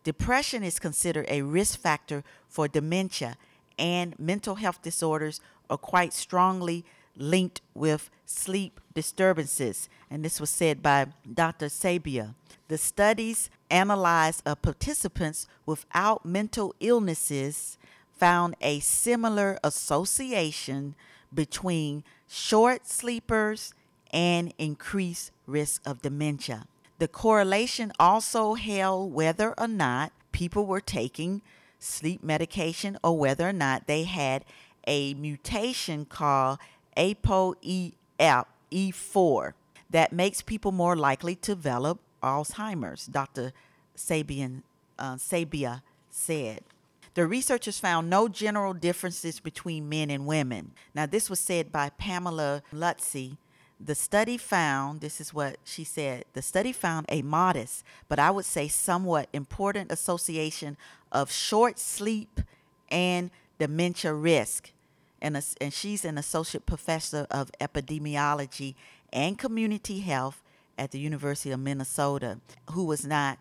Depression is considered a risk factor for dementia, and mental health disorders are quite strongly linked with sleep disturbances. And this was said by Dr. Sabia. The studies analyzed of participants without mental illnesses found a similar association between short sleepers and increased risk of dementia. The correlation also held whether or not people were taking sleep medication or whether or not they had a mutation called APOE4 that makes people more likely to develop Alzheimer's, Dr. Sabia said. The researchers found no general differences between men and women. Now, this was said by Pamela Lutze. The study found, this is what she said, the study found a modest, but I would say somewhat important association of short sleep and dementia risk. And she's an associate professor of epidemiology and community health at the University of Minnesota, she was not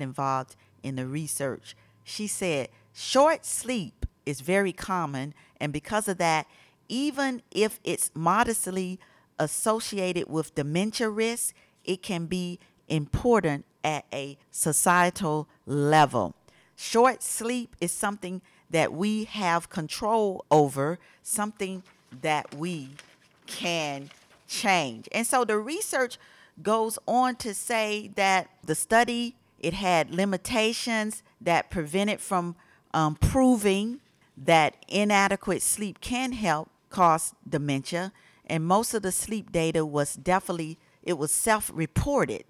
involved in the research. She said, short sleep is very common, and because of that, even if it's modestly associated with dementia risk, it can be important at a societal level. Short sleep is something that we have control over, something that we can change. And so the research goes on to say that the study, it had limitations that prevented from proving that inadequate sleep can help cause dementia. And most of the sleep data was it was self-reported.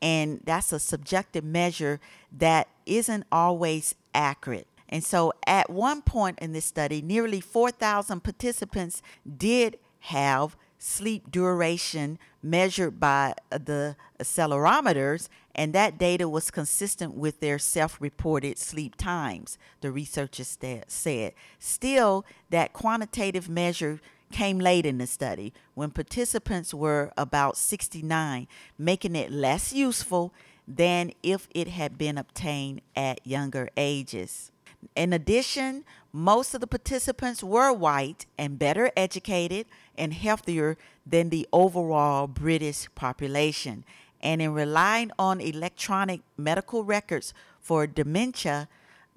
And that's a subjective measure that isn't always accurate. And so at one point in this study, nearly 4,000 participants did have sleep duration measured by the accelerometers, and that data was consistent with their self-reported sleep times, the researchers said. Still, that quantitative measure came late in the study when participants were about 69, making it less useful than if it had been obtained at younger ages. In addition, most of the participants were white and better educated and healthier than the overall British population. And in relying on electronic medical records for dementia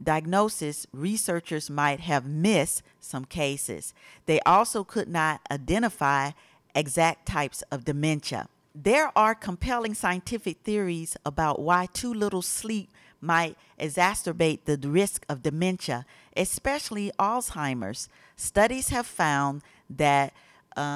diagnosis, researchers might have missed some cases. They also could not identify exact types of dementia. There are compelling scientific theories about why too little sleep might exacerbate the risk of dementia, especially Alzheimer's. Studies have found that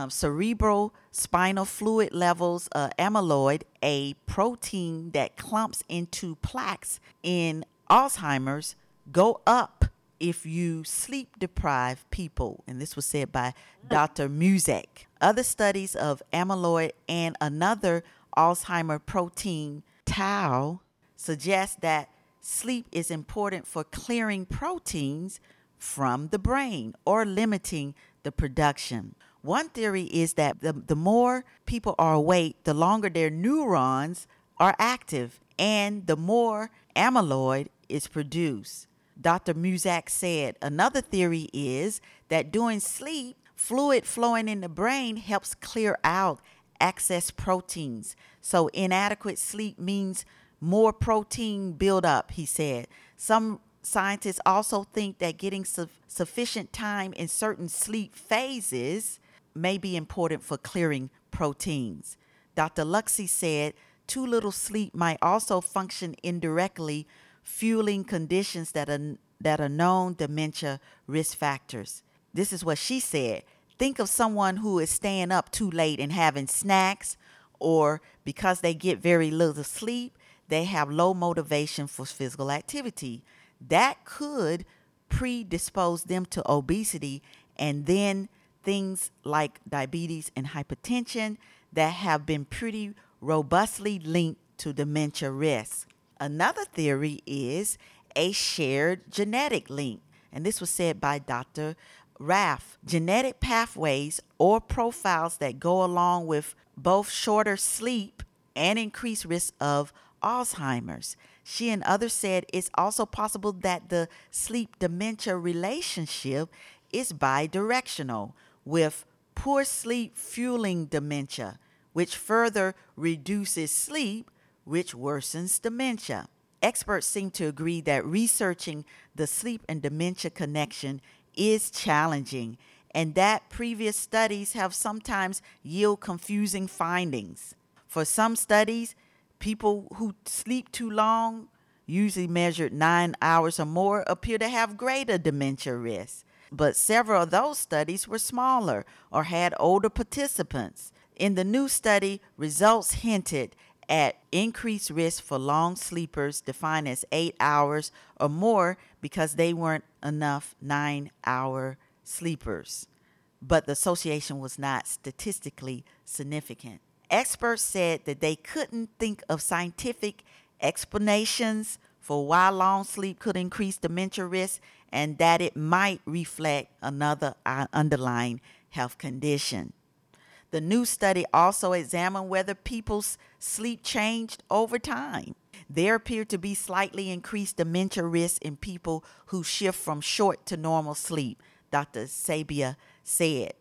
cerebral spinal fluid levels of amyloid, a protein that clumps into plaques in Alzheimer's, go up if you sleep-deprived people. And this was said by Dr. Muzek. Other studies of amyloid and another Alzheimer protein, tau, suggest that sleep is important for clearing proteins from the brain or limiting the production. One theory is that the more people are awake, the longer their neurons are active and the more amyloid is produced. Dr. Muzak said another theory is that during sleep, fluid flowing in the brain helps clear out excess proteins. So inadequate sleep means more protein buildup, he said. Some scientists also think that getting sufficient time in certain sleep phases may be important for clearing proteins. Dr. Luxey said too little sleep might also function indirectly, fueling conditions that are known dementia risk factors. This is what she said. Think of someone who is staying up too late and having snacks, or because they get very little sleep, they have low motivation for physical activity. That could predispose them to obesity, and then things like diabetes and hypertension that have been pretty robustly linked to dementia risk. Another theory is a shared genetic link, and this was said by Dr. Raff. Genetic pathways or profiles that go along with both shorter sleep and increased risk of Alzheimer's. She and others said it's also possible that the sleep-dementia relationship is bidirectional, with poor sleep fueling dementia, which further reduces sleep, which worsens dementia. Experts seem to agree that researching the sleep and dementia connection is challenging, and that previous studies have sometimes yielded confusing findings. For some studies, people who sleep too long, usually measured 9 hours or more, appear to have greater dementia risk. But several of those studies were smaller or had older participants. In the new study, results hinted at increased risk for long sleepers, defined as 8 hours or more, because they weren't enough 9-hour sleepers. But the association was not statistically significant. Experts said that they couldn't think of scientific explanations for why long sleep could increase dementia risk, and that it might reflect another underlying health condition. The new study also examined whether people's sleep changed over time. There appeared to be slightly increased dementia risk in people who shift from short to normal sleep, Dr. Sabia said.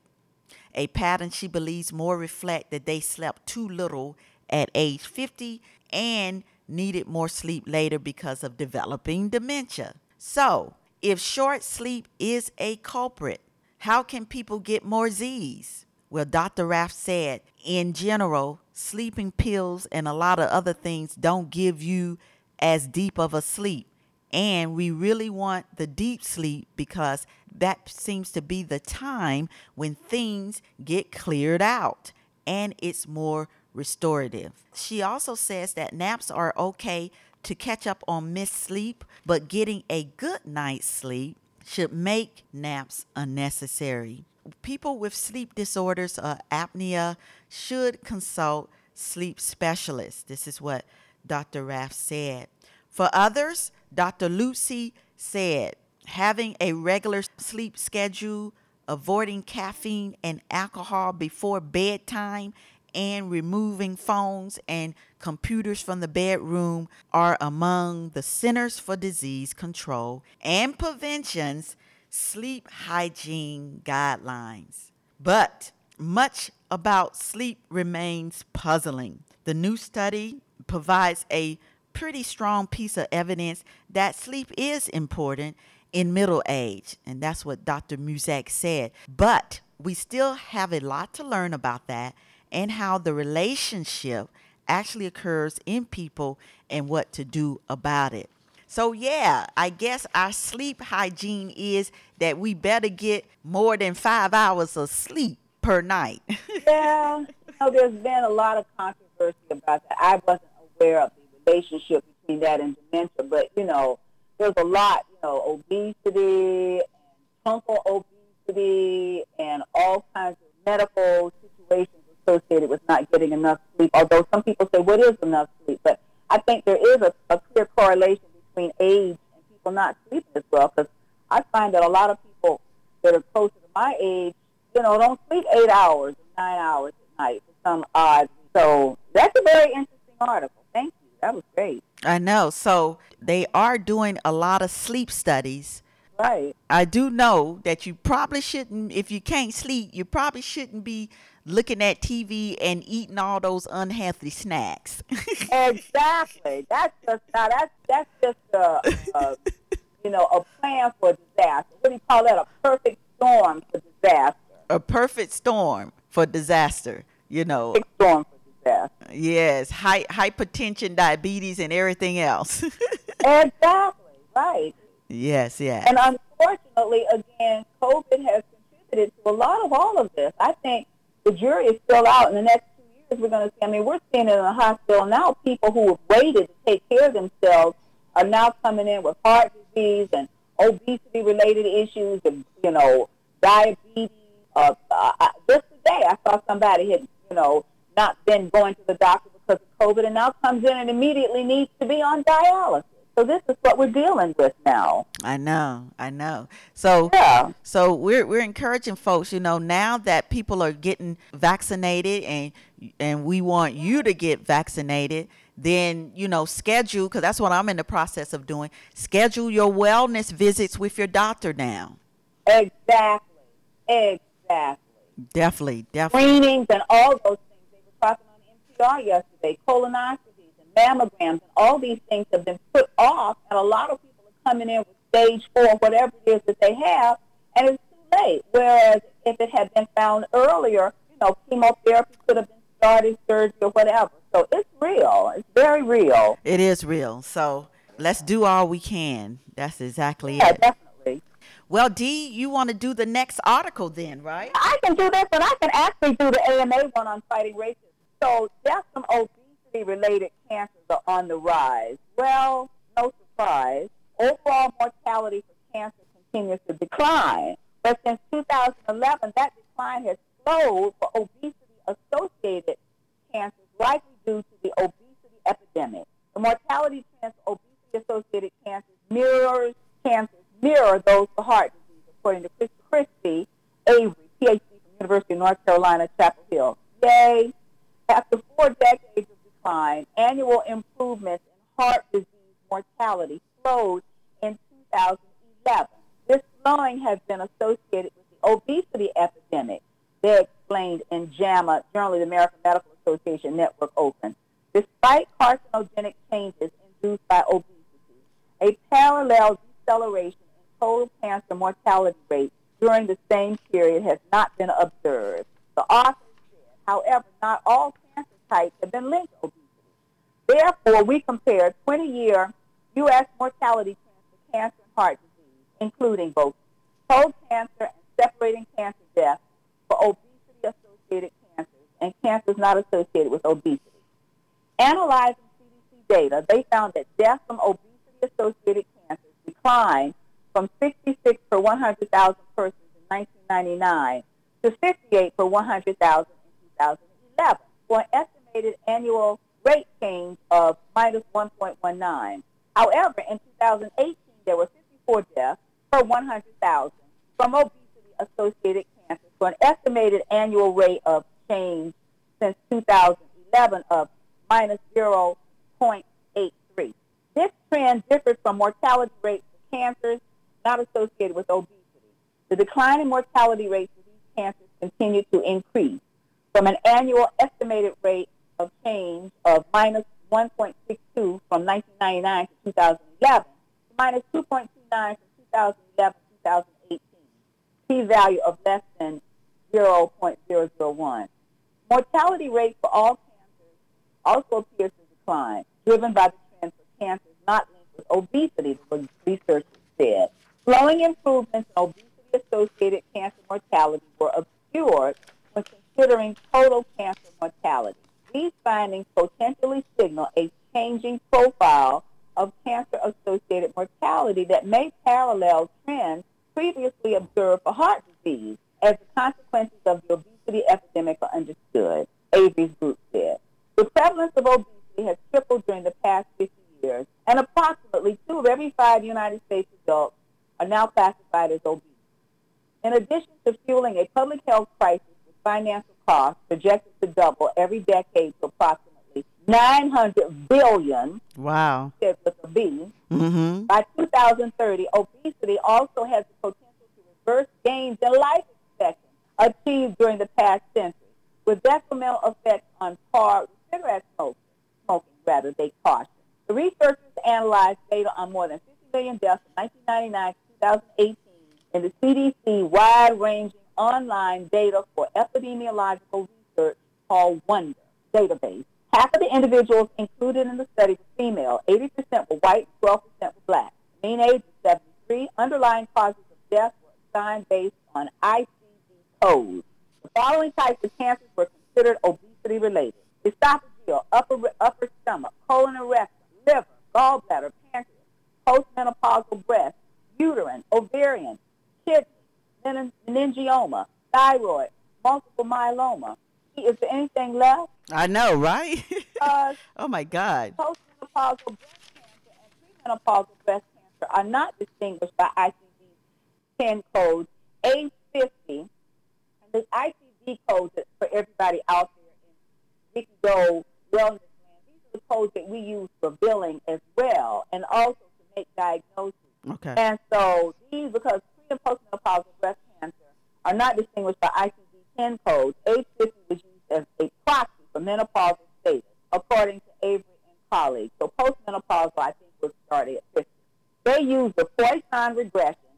A pattern she believes more reflect that they slept too little at age 50 and needed more sleep later because of developing dementia. So, if short sleep is a culprit, how can people get more Z's? Well, Dr. Raff said, in general, sleeping pills and a lot of other things don't give you as deep of a sleep. And we really want the deep sleep because that seems to be the time when things get cleared out and it's more restorative. She also says that naps are okay to catch up on missed sleep, but getting a good night's sleep should make naps unnecessary. people with sleep disorders or apnea should consult sleep specialists. This is what Dr. Raff said. For others, Dr. Lucy said, having a regular sleep schedule, avoiding caffeine and alcohol before bedtime, and removing phones and computers from the bedroom are among the Centers for Disease Control and Prevention's sleep hygiene guidelines. But much about sleep remains puzzling. The new study provides a pretty strong piece of evidence that sleep is important in middle age, and that's what Dr. Burzak said. But we still have a lot to learn about that and how the relationship actually occurs in people and what to do about it. So yeah, I guess our sleep hygiene is that we better get more than 5 hours of sleep per night. Yeah, you know, there's been a lot of controversy about that. I wasn't aware of the relationship between that and dementia, but you know, there's a lot, you know, obesity, and truncal obesity, and all kinds of medical situations associated with not getting enough sleep, although some people say, what is enough sleep? But I think there is a clear correlation between age and people not sleeping as well, because I find that a lot of people that are closer to my age, you know, don't sleep 8 hours or 9 hours at night for some odd. So that's a very interesting article. Thank you. That was great. I know. So they are doing a lot of sleep studies. Right. I do know that you probably shouldn't, if you can't sleep, you probably shouldn't be looking at TV and eating all those unhealthy snacks. Exactly. That's just a you know, a plan for disaster. What do you call that? A perfect storm for disaster. A perfect storm for disaster. You know. Perfect storm for disaster. Yes. Hypertension, diabetes, and everything else. Exactly. Right. Yes, yes. And unfortunately, again, COVID has contributed to a lot of all of this. I think the jury is still out. In the next 2 years, we're going to see, I mean, we're seeing it in the hospital now. People who have waited to take care of themselves are now coming in with heart disease and obesity-related issues and, you know, diabetes. Just today, I saw somebody had, you know, not been going to the doctor because of COVID and now comes in and immediately needs to be on dialysis. So this is what we're dealing with now. I know. So yeah. So we're encouraging folks, you know, now that people are getting vaccinated and we want you to get vaccinated, then, you know, schedule, because that's what I'm in the process of doing, schedule your wellness visits with your doctor now. Exactly. Definitely. Screenings and all those things. They were talking on NPR yesterday, colonoscopy, mammograms, and all these things have been put off, and a lot of people are coming in with stage 4, whatever it is that they have, and it's too late. Whereas if it had been found earlier, you know, chemotherapy could have been started, surgery, or whatever. So it's real. It's very real. It is real. So let's do all we can. That's exactly it. Yeah, definitely. Well, Dee, you want to do the next article then, right? I can do this, but I can actually do the AMA one on fighting racism. So that's some old related cancers are on the rise. Well, no surprise. Overall mortality for cancer continues to decline. But since 2011, that decline has slowed for obesity-associated cancers, likely due to the obesity epidemic. The mortality trends for obesity-associated cancers mirror those for heart disease, according to Christy Avery, Ph.D. from University of North Carolina, Chapel Hill. Yay! After 4 decades of annual improvements in heart disease mortality slowed in 2011. This slowing has been associated with the obesity epidemic, they explained in JAMA, Journal of the American Medical Association Network Open. Despite carcinogenic changes induced by obesity, a parallel deceleration in total cancer mortality rate during the same period has not been observed. The author said, however, not all types have been linked to obesity. Therefore, we compared 20-year U.S. mortality trends for cancer and heart disease, including both cold cancer and separating cancer death for obesity-associated cancers and cancers not associated with obesity. Analyzing CDC data, they found that death from obesity-associated cancers declined from 66 per 100,000 persons in 1999 to 58 for 100,000 in 2011, for an estimated annual rate change of minus 1.19. However, in 2018, there were 54 deaths per 100,000 from obesity-associated cancer, for an estimated annual rate of change since 2011 of minus 0.83. This trend differs from mortality rates for cancers not associated with obesity. The decline in mortality rates for these cancers continue to increase from an annual estimated rate of change of minus 1.62 from 1999 to 2011 to minus 2.29 from 2011 to 2018, p-value of less than 0.001. Mortality rates for all cancers also appears to decline, driven by the trend for cancers not linked with obesity, the researchers said. Slowing improvements in obesity-associated cancer mortality were obscured when considering total cancer mortality. These findings potentially signal a changing profile of cancer-associated mortality that may parallel trends previously observed for heart disease as the consequences of the obesity epidemic are understood, Avery's group said. The prevalence of obesity has tripled during the past 50 years, and approximately 2 of every 5 United States adults are now classified as obese. In addition to fueling a public health crisis with financial costs projected to double every decade to approximately $900 billion, wow, said with a B, mm-hmm, by 2030, obesity also has the potential to reverse gains in life expectancy achieved during the past century, with detrimental effects on par with cigarette smoking, they caution. The researchers analyzed data on more than 50 million deaths from 1999 to 2018 in the CDC wide-ranging online data for epidemiological research called WONDER database. Half of the individuals included in the study were female, 80% were white, 12% were black. The mean age was 73. Underlying causes of death were assigned based on ICD codes. The following types of cancers were considered obesity-related: esophageal, upper stomach, colon and rectum, liver, gallbladder, pancreas, postmenopausal breast, uterine, ovarian, kidney, meningioma, thyroid, multiple myeloma. Is there anything left? I know, right? Oh, my God. Postmenopausal breast cancer and premenopausal breast cancer are not distinguished by ICD-10 codes A50. And the ICD codes for everybody out there in Vicki Doe Wellness Land, these are the codes that we use for billing as well, and also to make diagnoses. Okay. And so these, because pre- and postmenopausal breast cancer are not distinguished by ICD-10 codes, H50 was used as a proxy for menopausal status, according to Avery and colleagues. So postmenopausal, I think, was started at 50. They used the Poisson regression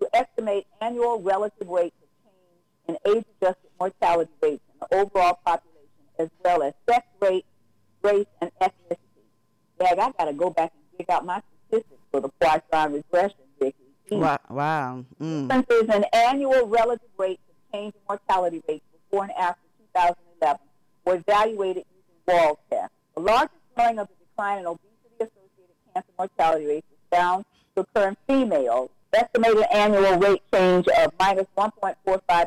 to estimate annual relative rates of change in age-adjusted mortality rates in the overall population, as well as sex rate, race, and ethnicity. Dag, I got to go back and dig out my statistics for the Poisson regression, Vicki. Wow. Mm. Since there's an annual relative rate of change in mortality rates before and after 2011 were evaluated using wall tests. The largest slowing of the decline in obesity-associated cancer mortality rates was found to occur in females. Estimated annual rate change of minus 1.45 in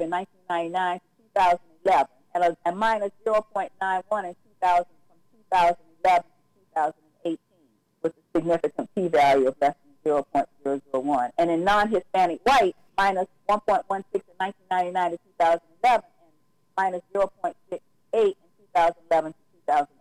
1999 to 2011 and minus 0.91 in 2000 from 2011 to 2018 with a significant p-value of less than 0.001. And in non-Hispanic whites, minus 1.16 in 1999 to 2011 and minus 0.68 in 2011 to 2018,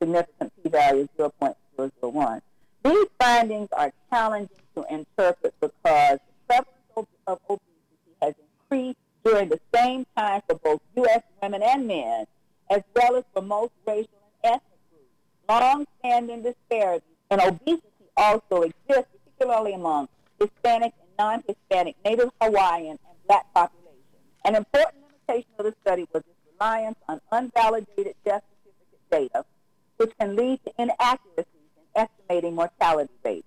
significant p-value of 0.001. These findings are challenging to interpret because the prevalence of obesity has increased during the same time for both U.S. women and men, as well as for most racial and ethnic groups. Long-standing disparities in obesity also exist, particularly among Hispanic and non-Hispanic, Native Hawaiian, and Black populations. An important limitation of the study was its reliance on unvalidated death certificate data, which can lead to inaccuracies in estimating mortality rates.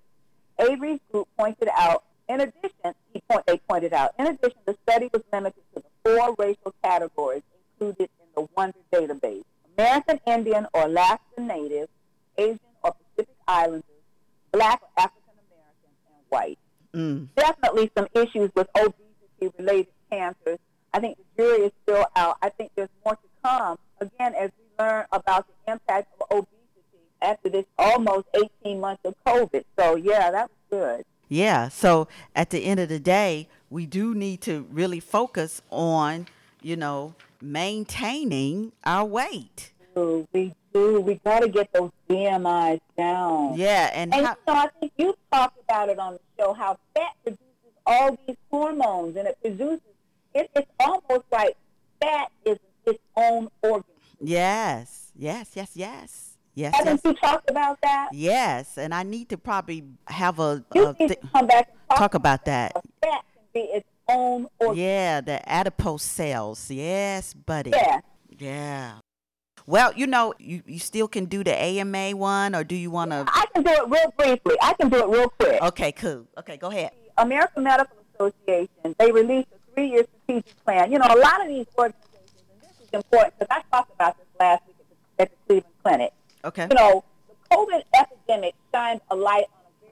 Avery's group pointed out, in addition, the study was limited to the 4 racial categories included in the WONDER database: American Indian or Alaska Native, Asian or Pacific Islanders, Black or African American, and white. Mm. Definitely some issues with obesity-related cancers. I think the theory is still out. I think there's more to come, again, as we learn about the impact of obesity after this almost 18 months of COVID. So, yeah, that was good. Yeah, so at the end of the day, we do need to really focus on, you know, maintaining our weight. We do. We got to get those BMIs down. Yeah. And you know, I think you talked about it on the show, how fat produces all these hormones, and it produces, it's almost like fat is its own organ. Yes. Yes, haven't you talked about that? Yes, and I need to probably have a... You need to come back and talk about that. Fat can be its own organ. Yeah, the adipose cells. Yes, buddy. Yeah. Yeah. Well, you know, you still can do the AMA one, or do you want to... I can do it real briefly. I can do it real quick. Okay, cool. Okay, go ahead. The American Medical Association, they released a 3-year strategic plan. You know, a lot of these organizations, and this is important because I talked about this last week at the Cleveland Clinic. Okay. You know, the COVID epidemic shined a light on a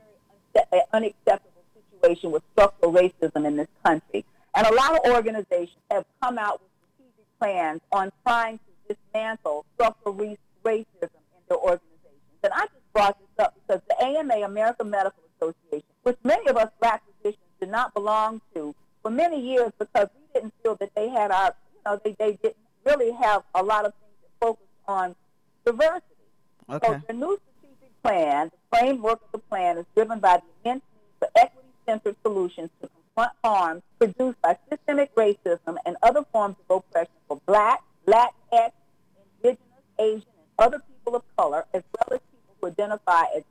very unacceptable situation with structural racism in this country. And a lot of organizations have come out with strategic plans on trying to dismantle structural racism in their organizations. And I just brought this up because the AMA, American Medical Association, which many of us black physicians did not belong to for many years because we didn't feel that they had our, you know, they didn't really have a lot of things that focused on diversity. Okay. So the new strategic plan, the framework of the plan, is driven by the immense need for equity-centered solutions to confront harms produced by systemic racism and other forms of oppression for black, Latinx, indigenous, Asian, and other people of color, as well as people who identify as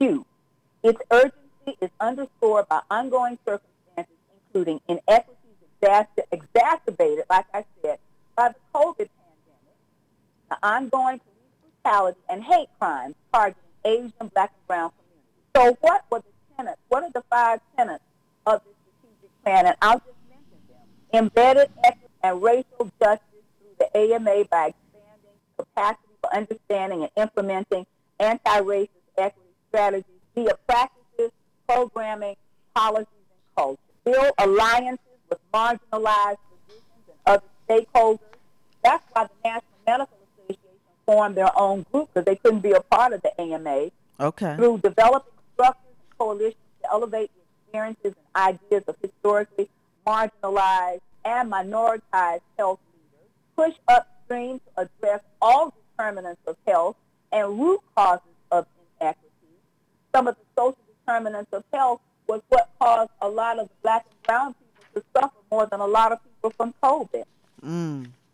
LGBTQ. Its urgency is underscored by ongoing circumstances, including inequities exacerbated, like I said, by the COVID pandemic, the ongoing brutality and hate crimes targeting Asian, black, and brown communities. So what were the tenets? What are the 5 tenets of this strategic plan? And I'll just mention them. Embedded equity and racial justice through the AMA by expanding capacity for understanding and implementing anti-racist equity strategies via practices, programming, policies, and culture. Build alliances with marginalized physicians and other stakeholders. That's why the National Medical form their own group because they couldn't be a part of the AMA. Okay. Through developing structures and coalitions to elevate the experiences and ideas of historically marginalized and minoritized health leaders, push upstream to address all determinants of health and root causes of inequity. Some of the social determinants of health was what caused a lot of black and brown people to suffer more than a lot of people from COVID.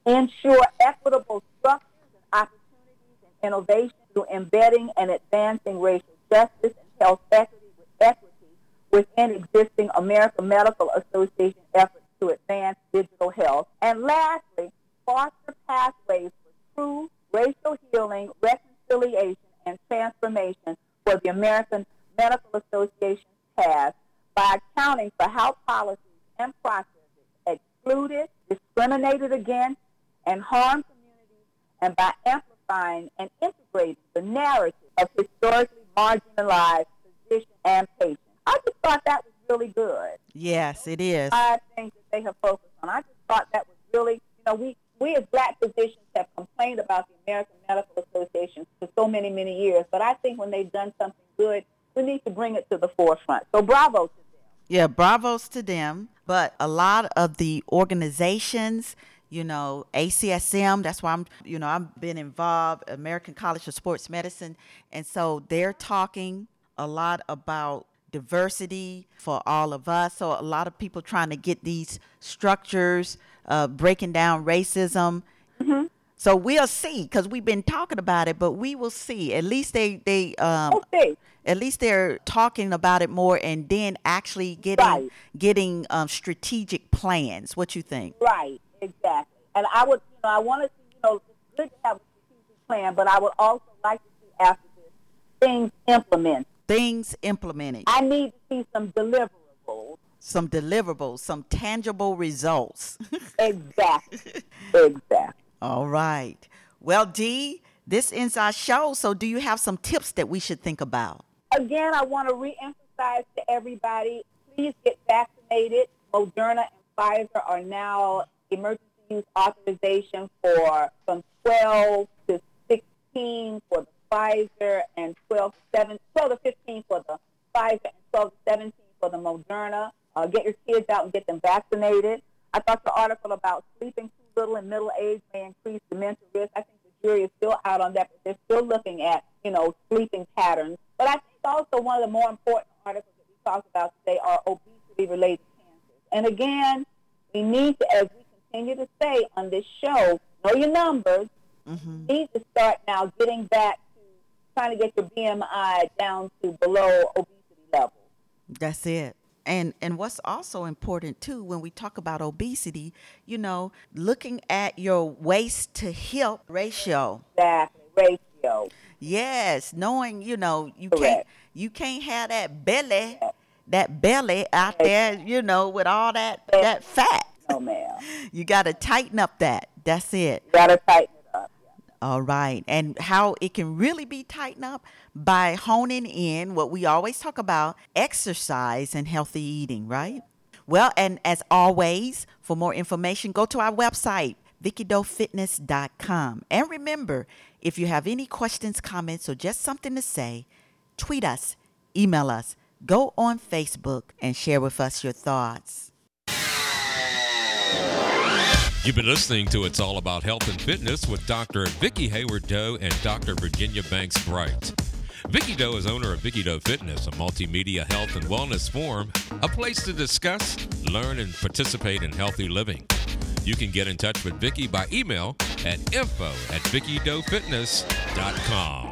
Ensure equitable structures, opportunities, and innovation through embedding and advancing racial justice and health equity with equity within existing American Medical Association efforts to advance digital health. And lastly, foster pathways for true racial healing, reconciliation, and transformation for the American Medical Association's task by accounting for how policies and processes excluded, discriminated against, and harmed and by amplifying and integrating the narrative of historically marginalized physicians and patients. I just thought that was really good. Yes, it is. I think that they have focused on. I just thought that was really, you know, we as black physicians have complained about the American Medical Association for so many, many years, but I think when they've done something good, we need to bring it to the forefront. So bravo to them. Yeah, bravos to them, but a lot of the organizations, you know, ACSM, that's why I've been involved, American College of Sports Medicine. And so they're talking a lot about diversity for all of us. So a lot of people trying to get these structures, breaking down racism. Mm-hmm. So we'll see, because we've been talking about it, but we will see. At least they're talking about it more and then actually getting strategic plans. What you think? Right. Exactly. And I want to see, it's good to have a strategic plan, but I would also like to see after this things implemented. I need to see some deliverables. Some tangible results. Exactly. All right. Well, Dee, this ends our show. So do you have some tips that we should think about? Again, I want to reemphasize to everybody, please get vaccinated, Moderna and Pfizer are now emergency use authorization for from 12 to 16 for the Pfizer and 12 to 15 for the Pfizer and 12 to 17 for the Moderna. Get your kids out and get them vaccinated. I thought the article about sleeping too little in middle age may increase dementia risk. I think the jury is still out on that, but they're still looking at, you know, sleeping patterns. But I think also one of the more important articles that we talked about today are obesity-related cancers. And again, we need to, as we continue to say on this show, know your numbers. Mm-hmm. You need to start now getting back to trying to get your BMI down to below obesity levels. That's it. And what's also important, too, when we talk about obesity, you know, looking at your waist to hip ratio. Exactly, ratio. Yes, knowing, you know, you can't have that belly out there, you know, with all that fat. No, ma'am. You got to tighten up that. That's it. You got to tighten it up. Yeah. All right. And how it can really be tightened up by honing in what we always talk about, exercise and healthy eating, right? Well, and as always, for more information, go to our website, VickiDoeFitness.com. And remember, if you have any questions, comments, or just something to say, tweet us, email us, go on Facebook, and share with us your thoughts. You've been listening to It's All About Health and Fitness with Dr. Vicki Hayward Doe and Dr. Virginia Banks-Bright. Vicki Doe is owner of Vicki Doe Fitness, a multimedia health and wellness forum, a place to discuss, learn, and participate in healthy living. You can get in touch with Vicki by email at info@VickiDoeFitness.com.